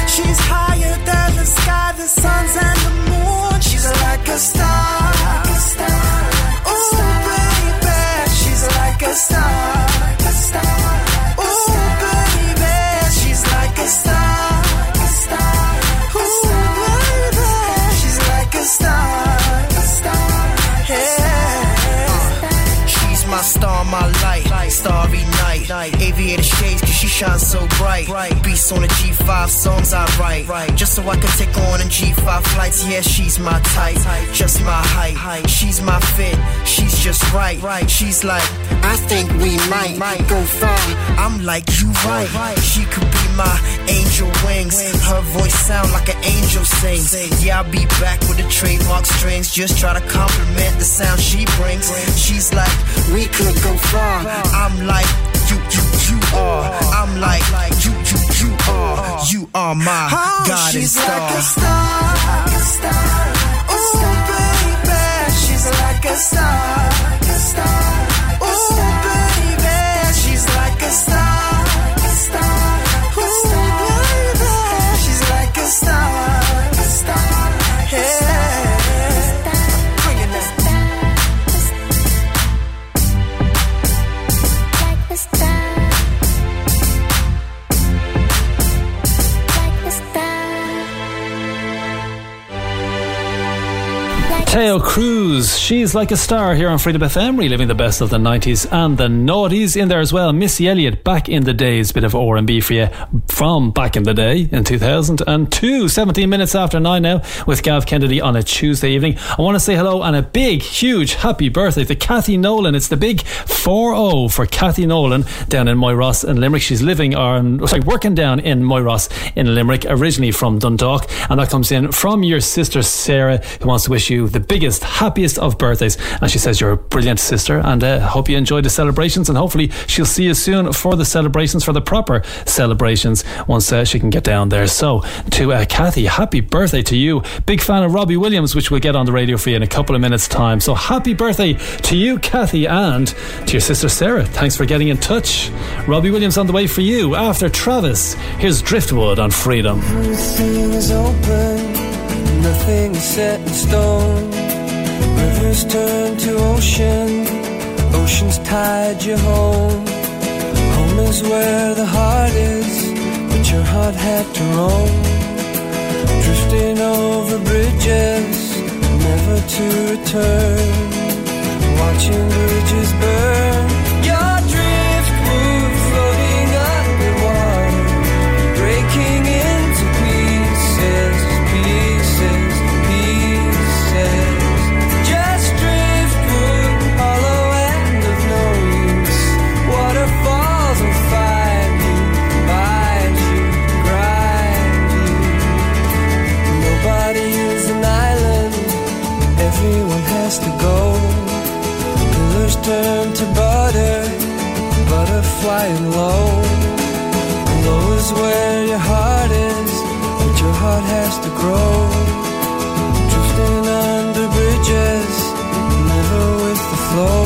She's higher than the sky, the suns and the moon. She's like a star. Oh, baby, she's like a star. Oh, baby, she's like a star. Oh, baby, she's like a star. My star, my light, starry night, night. Aviator shades, cause she shines so bright. bright. Beats on the G five songs I write. Right. Just so I can take on in G five flights. Yeah, she's my type, type. Just my height. height. She's my fit, she's just right. right. She's like, I think we might, might go far. I'm like, you right. right. She could be my angel wings. wings. Her voice sound like an angel sings. Sing. Yeah, I'll be back with the trademark strings. Just try to compliment the sound she brings. brings. She's like, we could go far. I'm like, you, you, you are. I'm like, you, you, you are. You are my oh, God and star. She's like a star. Oh, baby, she's like a star. Oh, baby, she's like a star. Oh, baby, she's like a star. Teo Cruz, she's like a star here on Freedom F M, reliving the best of the nineties and the noughties in there as well. Missy Elliott, Back in the Days, bit of R and B for you from back in the day in two thousand two. seventeen minutes after nine now with Gav Kennedy on a Tuesday evening. I want to say hello and a big, huge happy birthday to Kathy Nolan. It's the big four oh for Kathy Nolan down in Moy Ross in Limerick. She's living or sorry, working down in Moy Ross in Limerick, originally from Dundalk, and that comes in from your sister Sarah, who wants to wish you the biggest, happiest of birthdays, and she says you're a brilliant sister, and I uh, hope you enjoy the celebrations, and hopefully she'll see you soon for the celebrations, for the proper celebrations, once uh, she can get down there. So to uh, Kathy, happy birthday to you. Big fan of Robbie Williams, which we'll get on the radio for you in a couple of minutes time. So happy birthday to you, Kathy, and to your sister Sarah. Thanks for getting in touch. Robbie Williams on the way for you after Travis. Here's Driftwood on Freedom. Everything is open, nothing is set in stone. Rivers turn to ocean, oceans tide you home. Home is where the heart is, but your heart had to roam. Drifting over bridges, never to return. Watching bridges burn. Your driftwood floating underwater, breaking into pieces. Pieces. flying low. Low is where your heart is, but your heart has to grow. Drifting under bridges, never with the flow.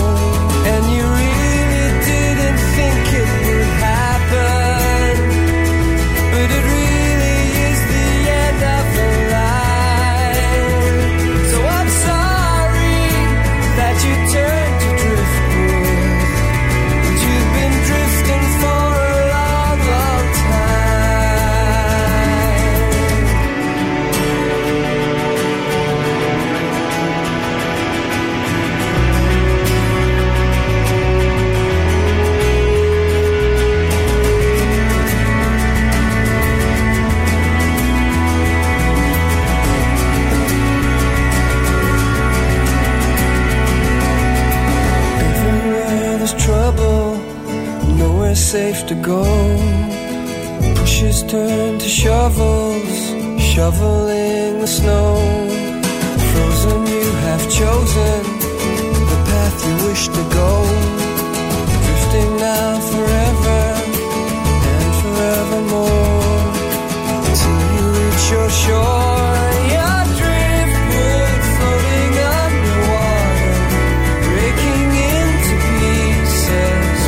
And you really didn't think it would happen, but it really is the end of the line. So I'm sorry that you turned. Safe to go. Pushes turn to shovels, shoveling the snow. Frozen, you have chosen the path you wish to go. Drifting now forever and forevermore, till you reach your shore. Your driftwood floating underwater, breaking into pieces.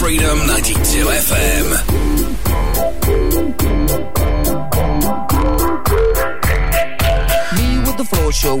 Freedom ninety-two F M. The floor show,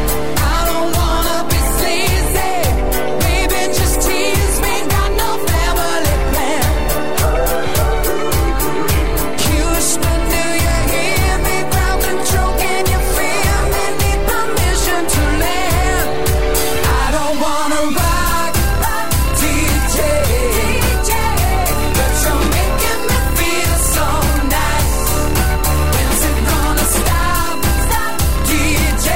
I don't wanna be sleazy, baby, just tease me. Got no family plan. Houston, do you hear? Can you feel me? Need permission to live. I don't wanna rock, D J, D J, but you're making me feel so nice. When's it gonna stop, stop, D J?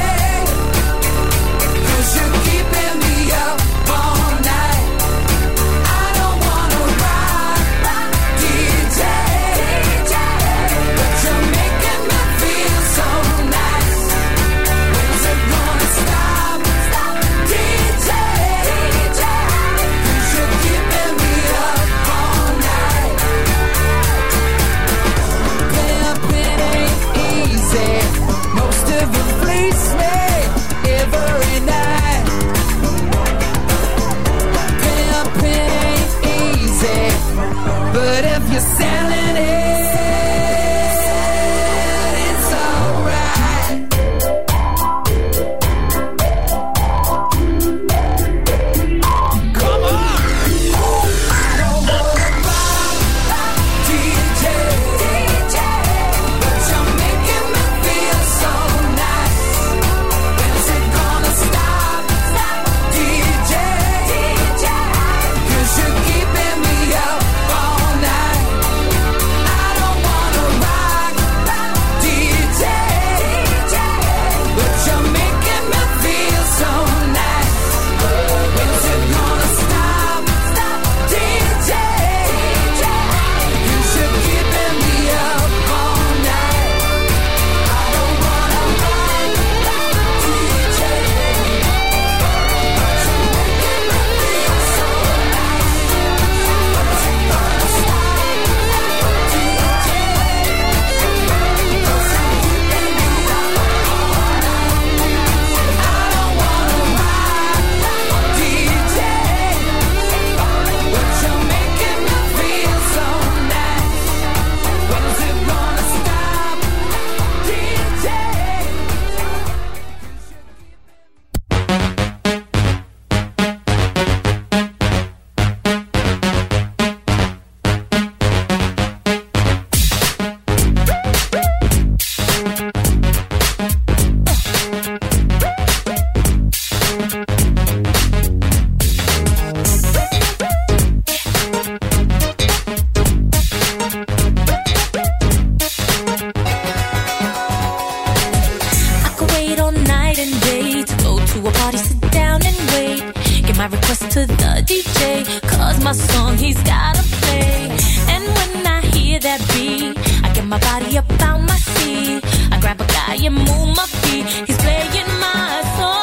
song he's gotta play. And when I hear that beat, I get my body up out my seat. I grab a guy and move my feet. He's playing my song.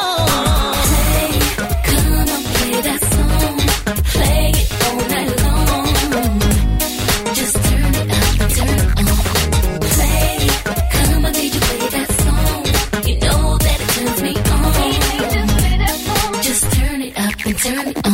Play, come on, play that song. Play it all night long. Just turn it up, turn it on. Play, come on, did you play that song? You know that it turns me on. Just play that song. Just turn it up and turn it on.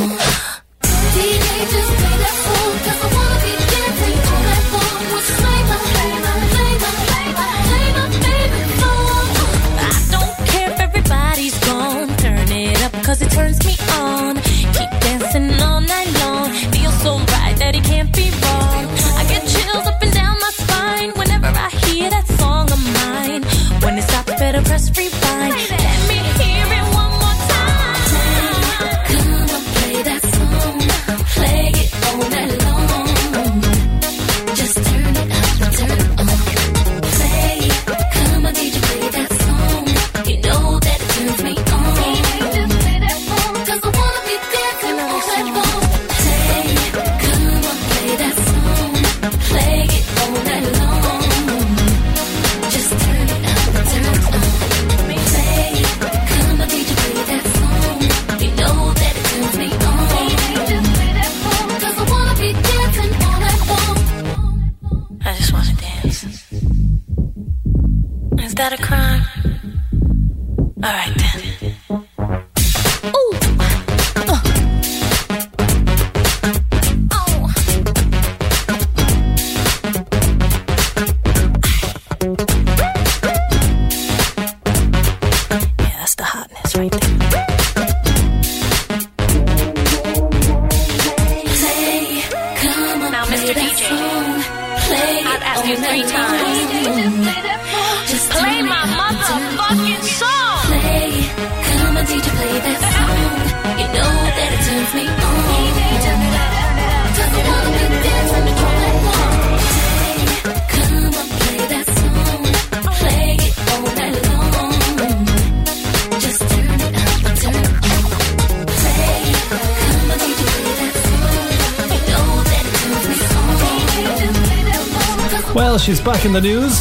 She's back in the news.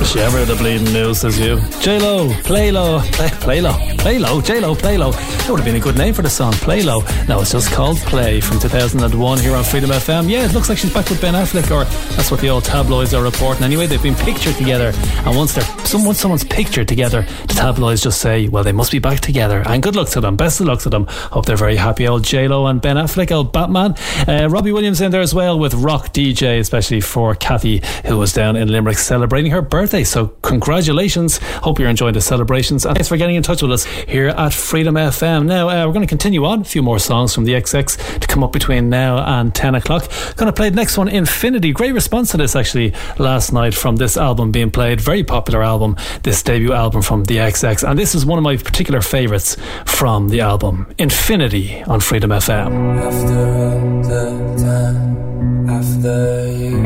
Is she ever the bleeding news, says you? J-Lo, Play Low, Play, play Low, Play Low, J-Lo, Play Low. That would have been a good name for the song, Play Low. No, it's just called Play from two thousand one here on Freedom F M. Yeah, it looks like she's back with Ben Affleck, or that's what the old tabloids are reporting. Anyway, they've been pictured together, and once they're, some, once someone's pictured together, the tabloids just say, well, they must be back together. And good luck to them, best of luck to them. Hope they're very happy. Old J-Lo and Ben Affleck, old Batman. Uh, Robbie Williams in there as well with Rock D J, especially for Kathy, who was down in Limerick celebrating her birthday. So congratulations. Hope you're enjoying the celebrations. And thanks for getting in touch with us here at Freedom F M. Now, uh, we're going to continue on. A few more songs from the X X to come up between now and ten o'clock. Going to play the next one, Infinity. Great response to this, actually, last night from this album being played. Very popular album, this debut album from the X X. And this is one of my particular favourites from the album, Infinity, on Freedom F M. After all the time, after you,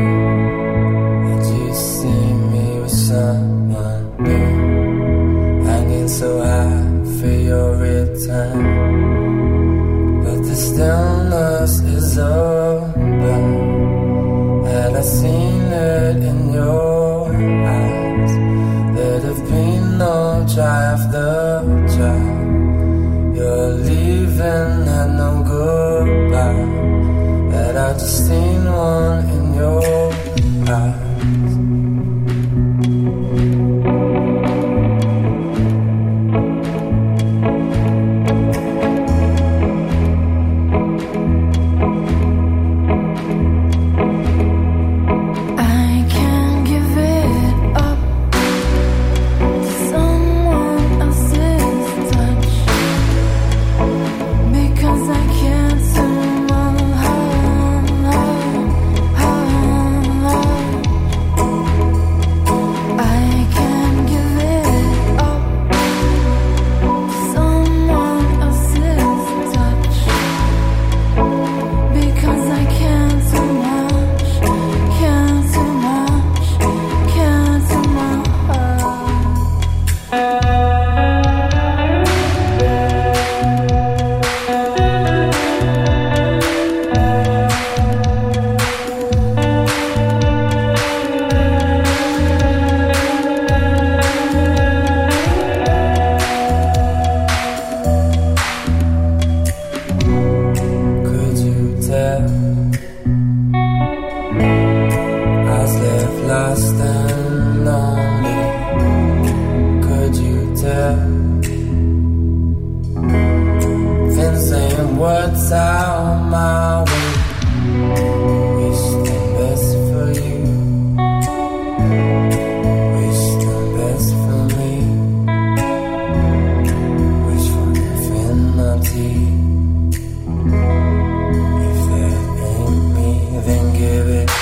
you see me with someone new, hanging so high for your return. But the stillness is open, and I've seen it in your eyes. That have been no try after try. You're leaving and no goodbye. That I've just seen one in your eyes. I can't give I stand lonely? Could you tell? Then saying words out my way, wish the best for you, wish the best for me, wish for infinity. If that ain't me, then give it up.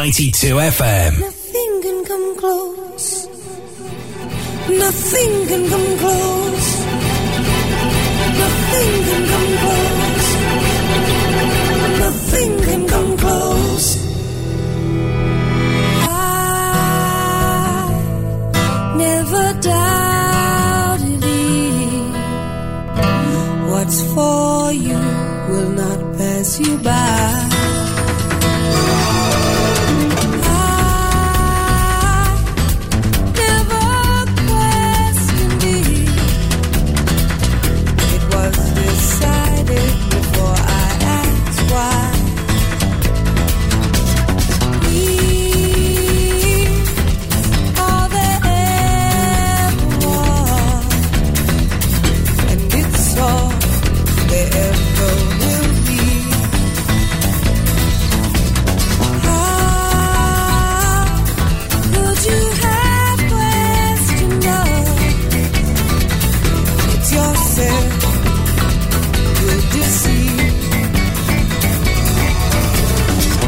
ninety-two F M. Nothing can come close. Nothing can come close. Nothing can come close. Nothing can come close. I never doubted it. What's for you will not pass you by.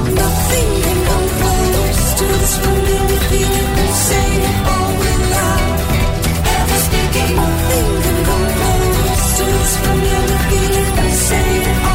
Nothing can come close to this familiar feeling. I say it all.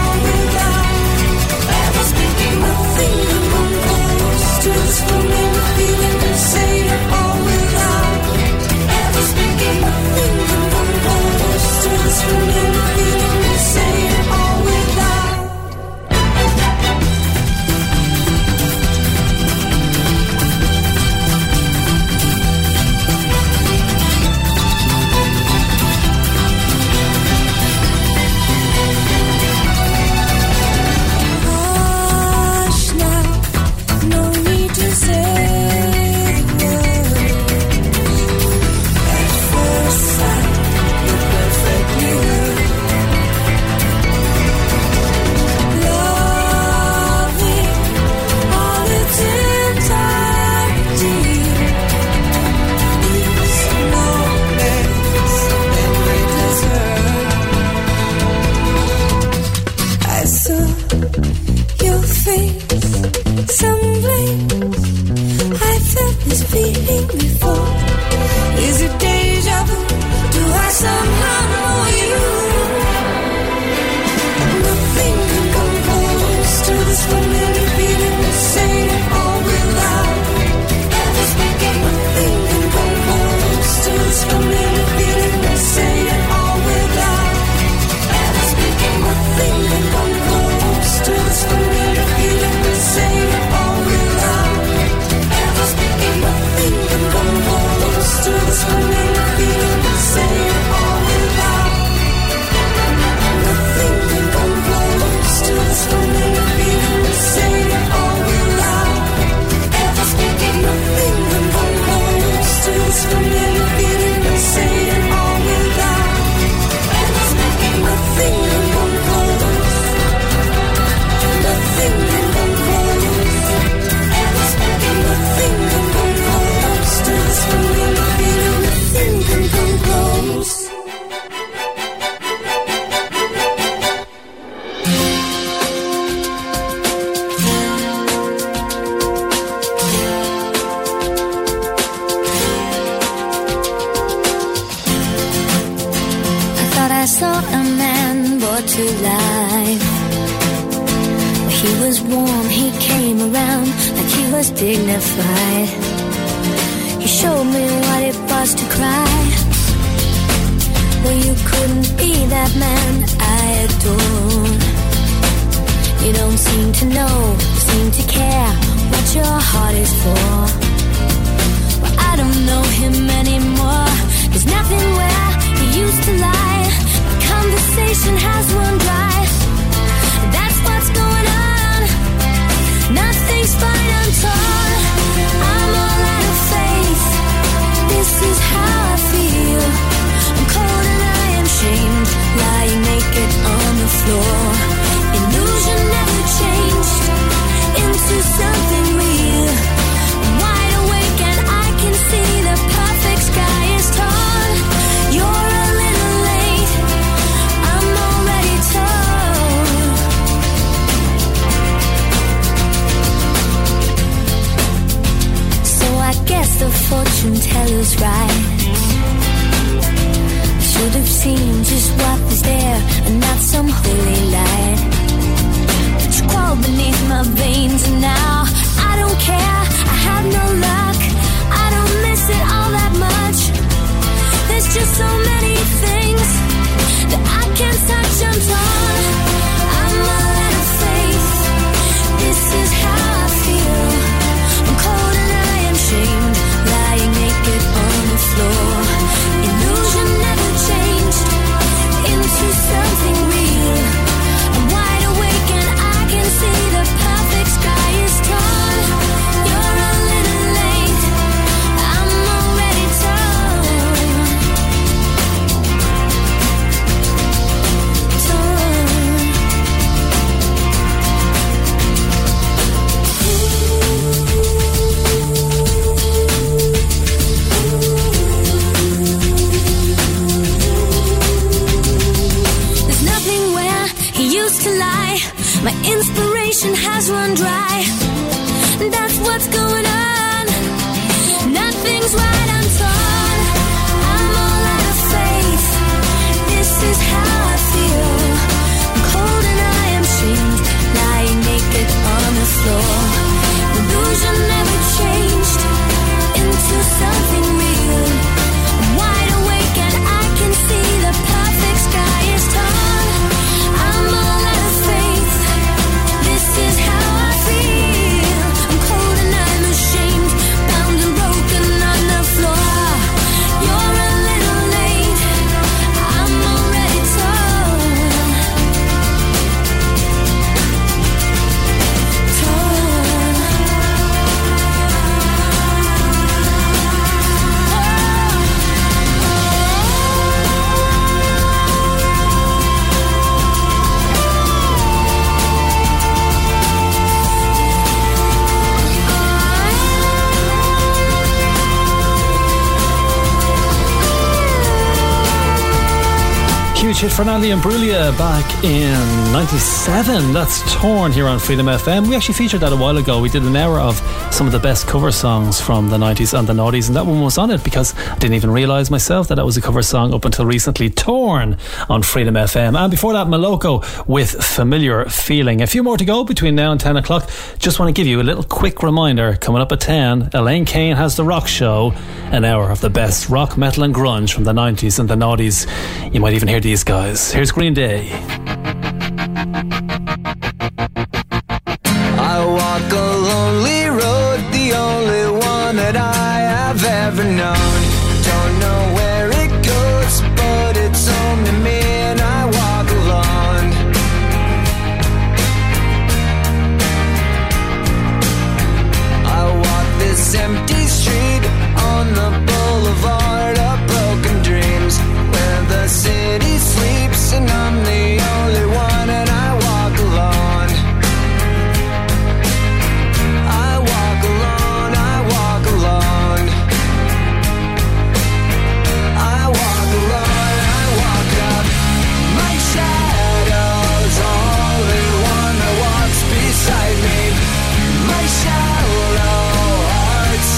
your face, someplace I felt this feeling before. Is it deja vu? Do I somehow know you? Nothing can come close to this familiar feeling. Say it all without ever speaking. Nothing can come close to this familiar feeling. Say it all without ever speaking. Nothing can come close to this familiar feeling. Say it all without ever speaking. Nothing can come close to this familiar feeling. Say it all without. Nothing can come close to this familiar feeling. Say it all without ever speaking. Nothing can come close to this familiar feeling. Say it all without ever speaking. Nothing can come close. Nothing can come close. Ever speaking. Nothing can come close to this familiar feeling. Nothing can come close. Saw a man born to life. He was warm, he came around like he was dignified. He showed me what it was to cry. Well, you couldn't be that man I adore. You don't seem to know, you seem to care what your heart is for. Well, I don't know him anymore. There's nothing where he used to lie. Conversation has run dry. That's what's going on. Nothing's fine, I'm torn. I'm all out of faith. This is how I feel. I'm cold and I am shamed. Lying naked on the floor. Illusion never changed into something real. I'm wide awake and I can see the perfect sky is torn. You're a little late. I'm already told. So I guess the fortune teller's right. I should have seen just what was there and not some holy light. But you crawled beneath my veins and now I don't care. I have no luck. I don't miss it all that much. There's just so many things that I can't touch, I'm torn. I'm all out of faith. This is how I feel. I'm cold and I am shamed. Lying naked on the floor. Illusion never changed into something real. I'm wide awake and I can see the perfect sky is torn. You're a little late. I'm already torn. There's nothing where he used to lie. My inspiration has run dry. That's what's going on. Nothing's right, I'm torn. I'm all out of faith. This is how I feel. I'm cold and I am shamed. Lying naked on the floor. Illusion never changed into something real. I'm wide awake and I can see the perfect sky is torn. I'm all out of faith. This is how I feel. I'm cold and I'm ashamed. huge hit for Nandy and Brulia back in ninety-seven. That's Torn here on Freedom F M. We actually featured that a while ago. We did an hour of some of the best cover songs from the nineties and the noughties, and that one was on it because I didn't even realise myself that that was a cover song up until recently. Torn on Freedom F M. And before that, Moloko with Familiar Feeling. A few more to go between now and ten o'clock. Just want to give you a little quick reminder. Coming up at ten, Elaine Kane has The Rock Show, an hour of the best rock, metal and grunge from the nineties and the noughties. You might even hear these guys. Here's Green Day. I walk a lonely road, the only one that I have ever known. Don't know where it goes, but it's only me and I walk alone. I walk this empty street on the boulevard of broken dreams, where the city sleeps and I'm the only one and I walk alone. I walk alone, I walk alone. I walk alone, I walk up. My shadow's only one that walks beside me. My shallow heart's the only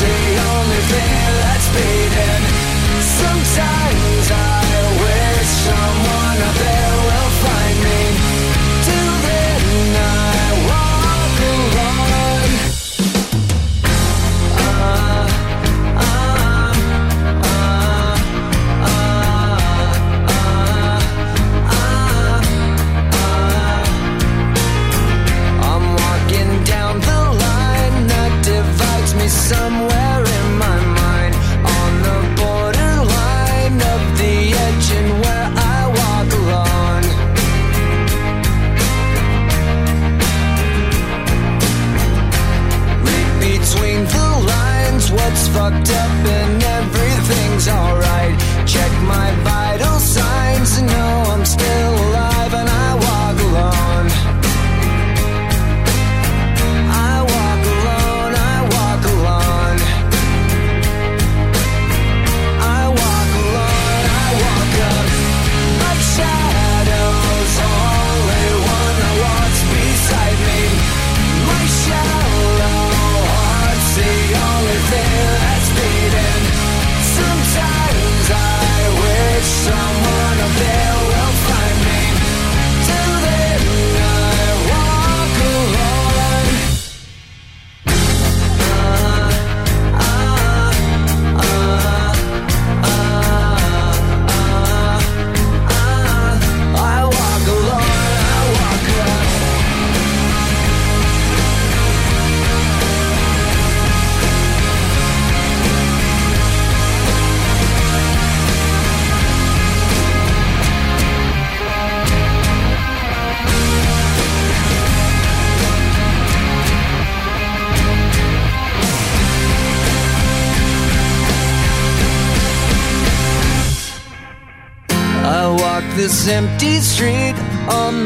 thing that's beating. Sometimes I someone up there will find me. Till then I walk alone. Ah, ah, ah, ah, ah, ah. I'm walking down the line that divides me somewhere in my mind, on the borderline of the edge and where I between the lines, what's fucked up and everything's alright. Check my vital signs and know I'm still alive and I walk alone. I walk alone, I walk alone. I walk alone, I walk up. My shadow's only one that walks beside me. My shadow, the only thing that's beating. Sometimes I wish someone up there will find me. Till then I walk alone. Ah, ah, ah, ah, ah, ah. I walk alone, I walk alone. I walk this empty street on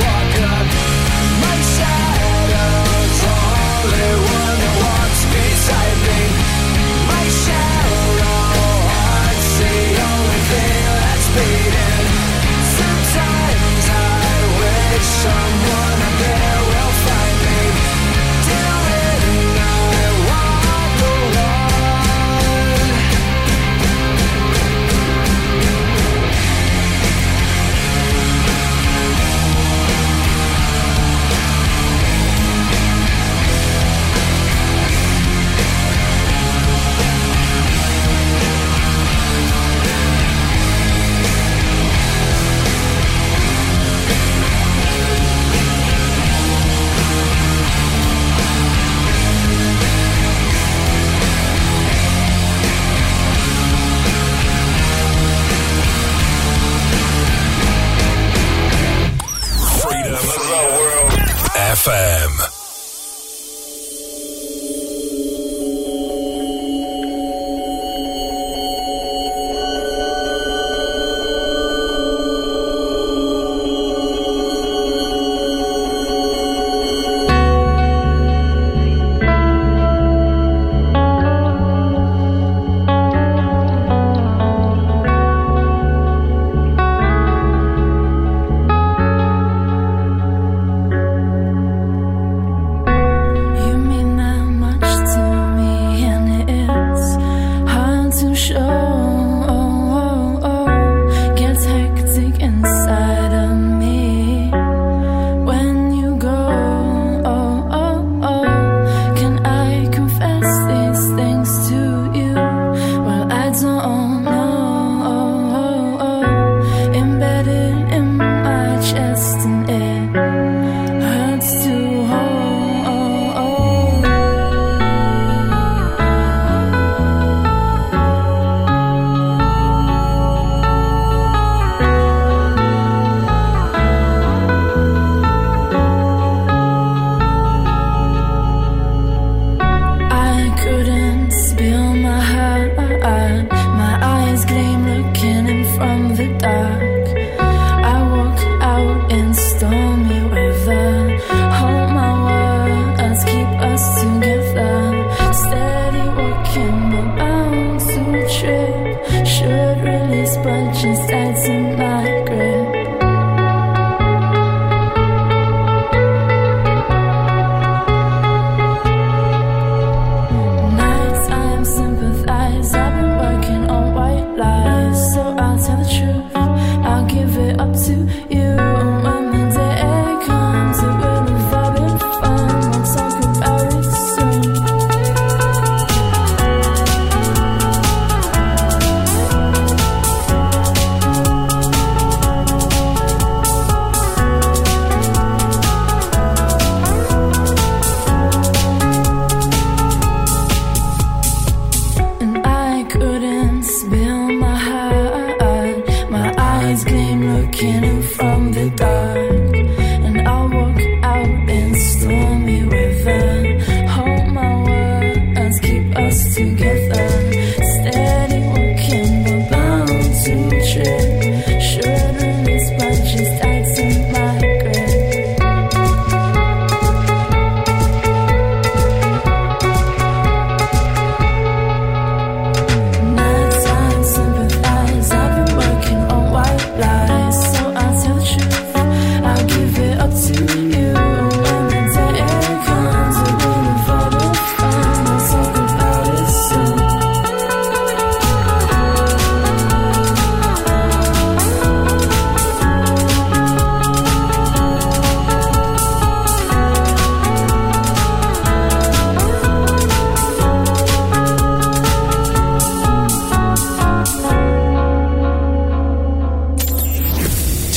walk up. My shadow's the only one that walks beside me. My shallow heart's the only thing that's beating. Sometimes I wish someone up there will find me. Till F M.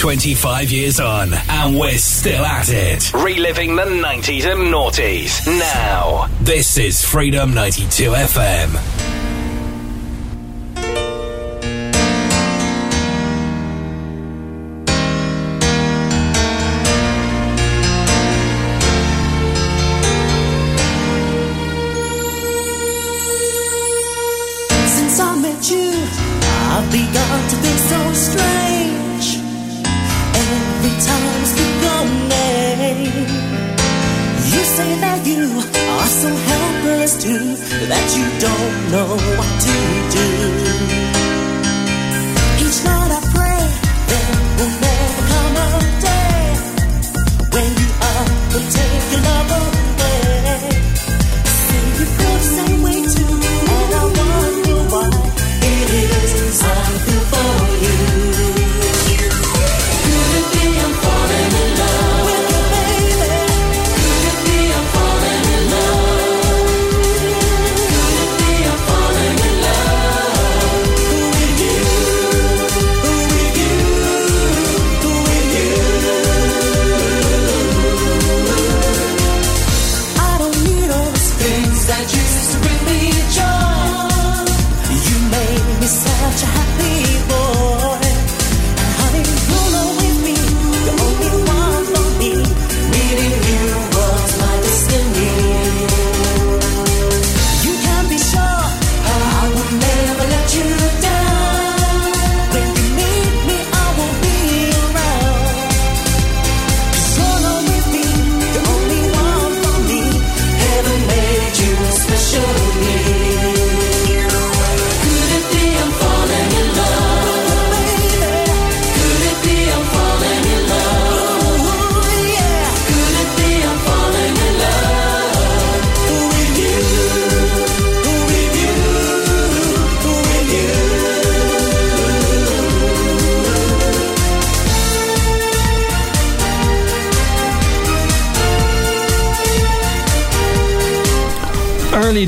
twenty-five years on, and we're still at it. Reliving the nineties and noughties. Now, this is Freedom ninety-two F M.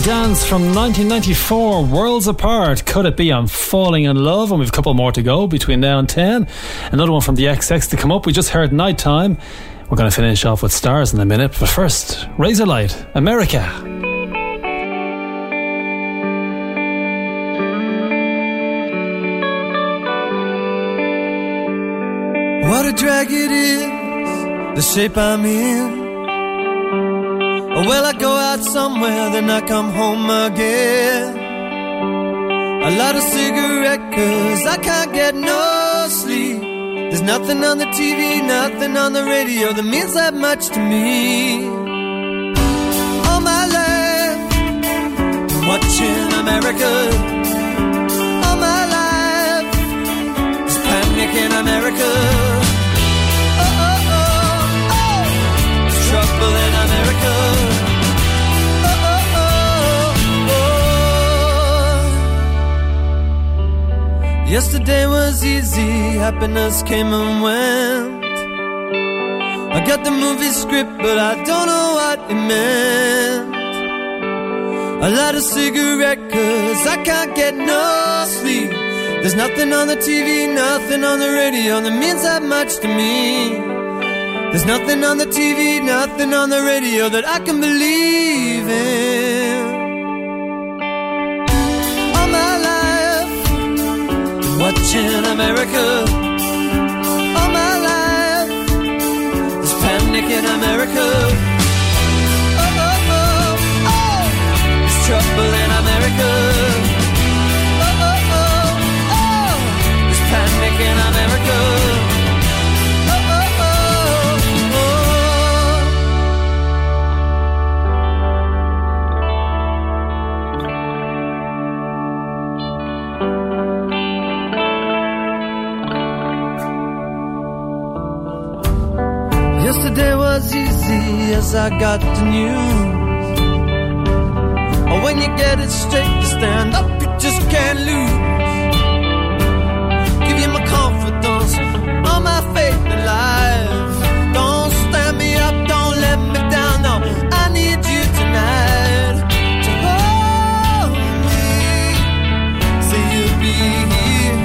Dance from nineteen ninety-four, Worlds Apart, Could It Be I'm Falling in Love, and we've a couple more to go between now and ten. Another one from the X X to come up. We just heard Nighttime. We're going to finish off with Stars in a minute, but first, Razorlight, America. What a drag it is, the shape I'm in. Well, I go out somewhere, then I come home again. A lot of cigarette, cause I can't get no sleep. There's nothing on the T V, nothing on the radio that means that much to me. All my life, I'm watching America. All my life, there's panic in America. Oh, oh, oh, oh, there's trouble in America. Yesterday was easy, happiness came and went. I got the movie script, but I don't know what it meant. A lot of cigarette, cause I can't get no sleep. There's nothing on the T V, nothing on the radio that means that much to me. There's nothing on the T V, nothing on the radio that I can believe in. Watching America, all my life, there's panic in America. Oh, oh, oh, oh, there's trouble in America. Oh, oh, oh, oh, there's panic in America. Oh, oh, oh, oh. Yesterday was easy as I got the news. Oh, when you get it straight to stand up, you just can't lose. Give you my confidence, all my faith in life. Don't stand me up, don't let me down, no, I need you tonight. To hold me, say you'll be here.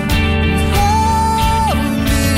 Hold me,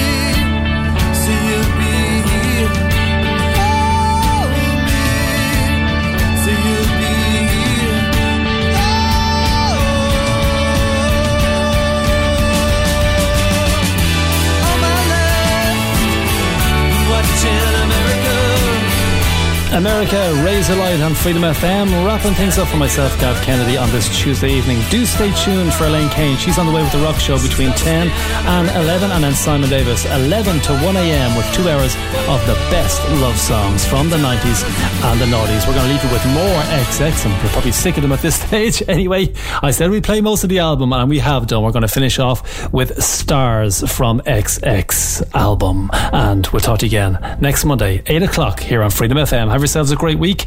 America, Razor Light on Freedom F M. Wrapping things up for myself, Gav Kennedy, on this Tuesday evening. Do stay tuned for Elaine Kane. She's on the way with The Rock Show between ten and eleven. And then Simon Davis, eleven to one a.m. with two hours of the best love songs from the nineties and the noughties. We're going to leave you with more X X, and we're probably sick of them at this stage. Anyway, I said we play most of the album, and we have done. We're going to finish off with Stars from X X album. And we'll talk to you again next Monday, eight o'clock here on Freedom F M. Have yourselves a great week.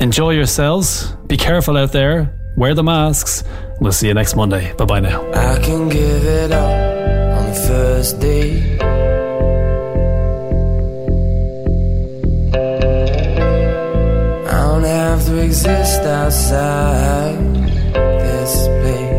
Enjoy yourselves. Be careful out there. Wear the masks. We'll see you next Monday. Bye bye now. I can give it up on the first day. I don't have to exist outside this space.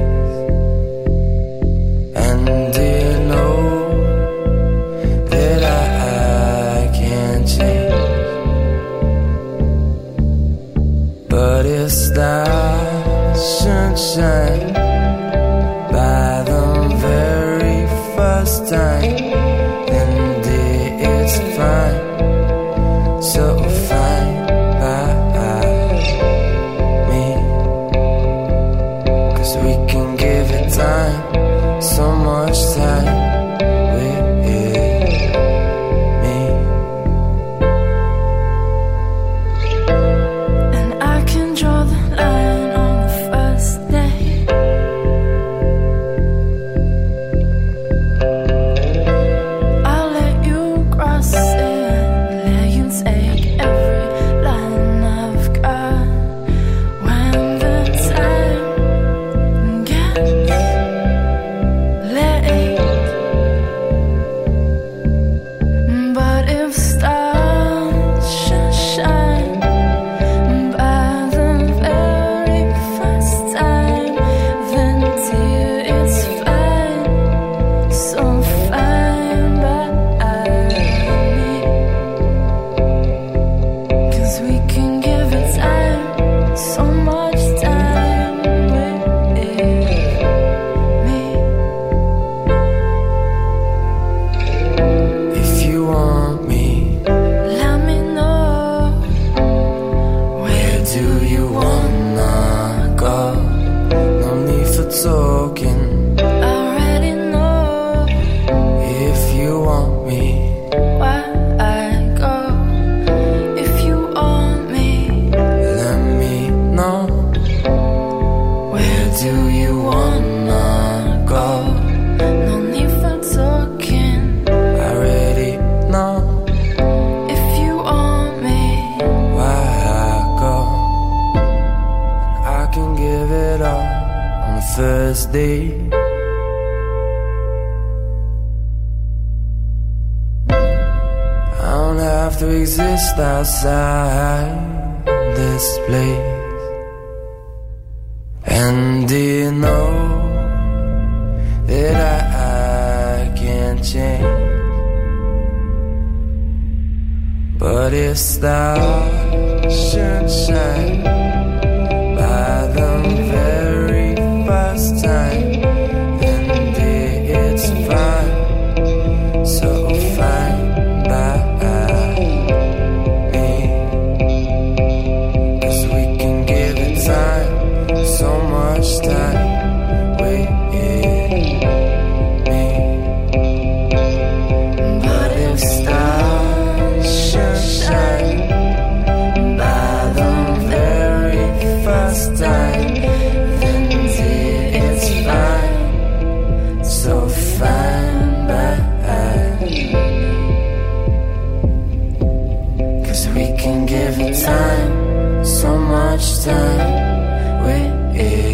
And do you know that I, I can't change? But it's that sunshine by the very first time, and it's fine, so fine by me, 'cause we can give it time, so much time with me, and I can draw the line. Outside this place, and do you know that I, I can't change? But it's the sunshine by the very first time, and it's fine, so fine. Time with me, but if stars should shine by the very first time, then it's fine, so fine by me, 'cause we can give it time, so much time with it.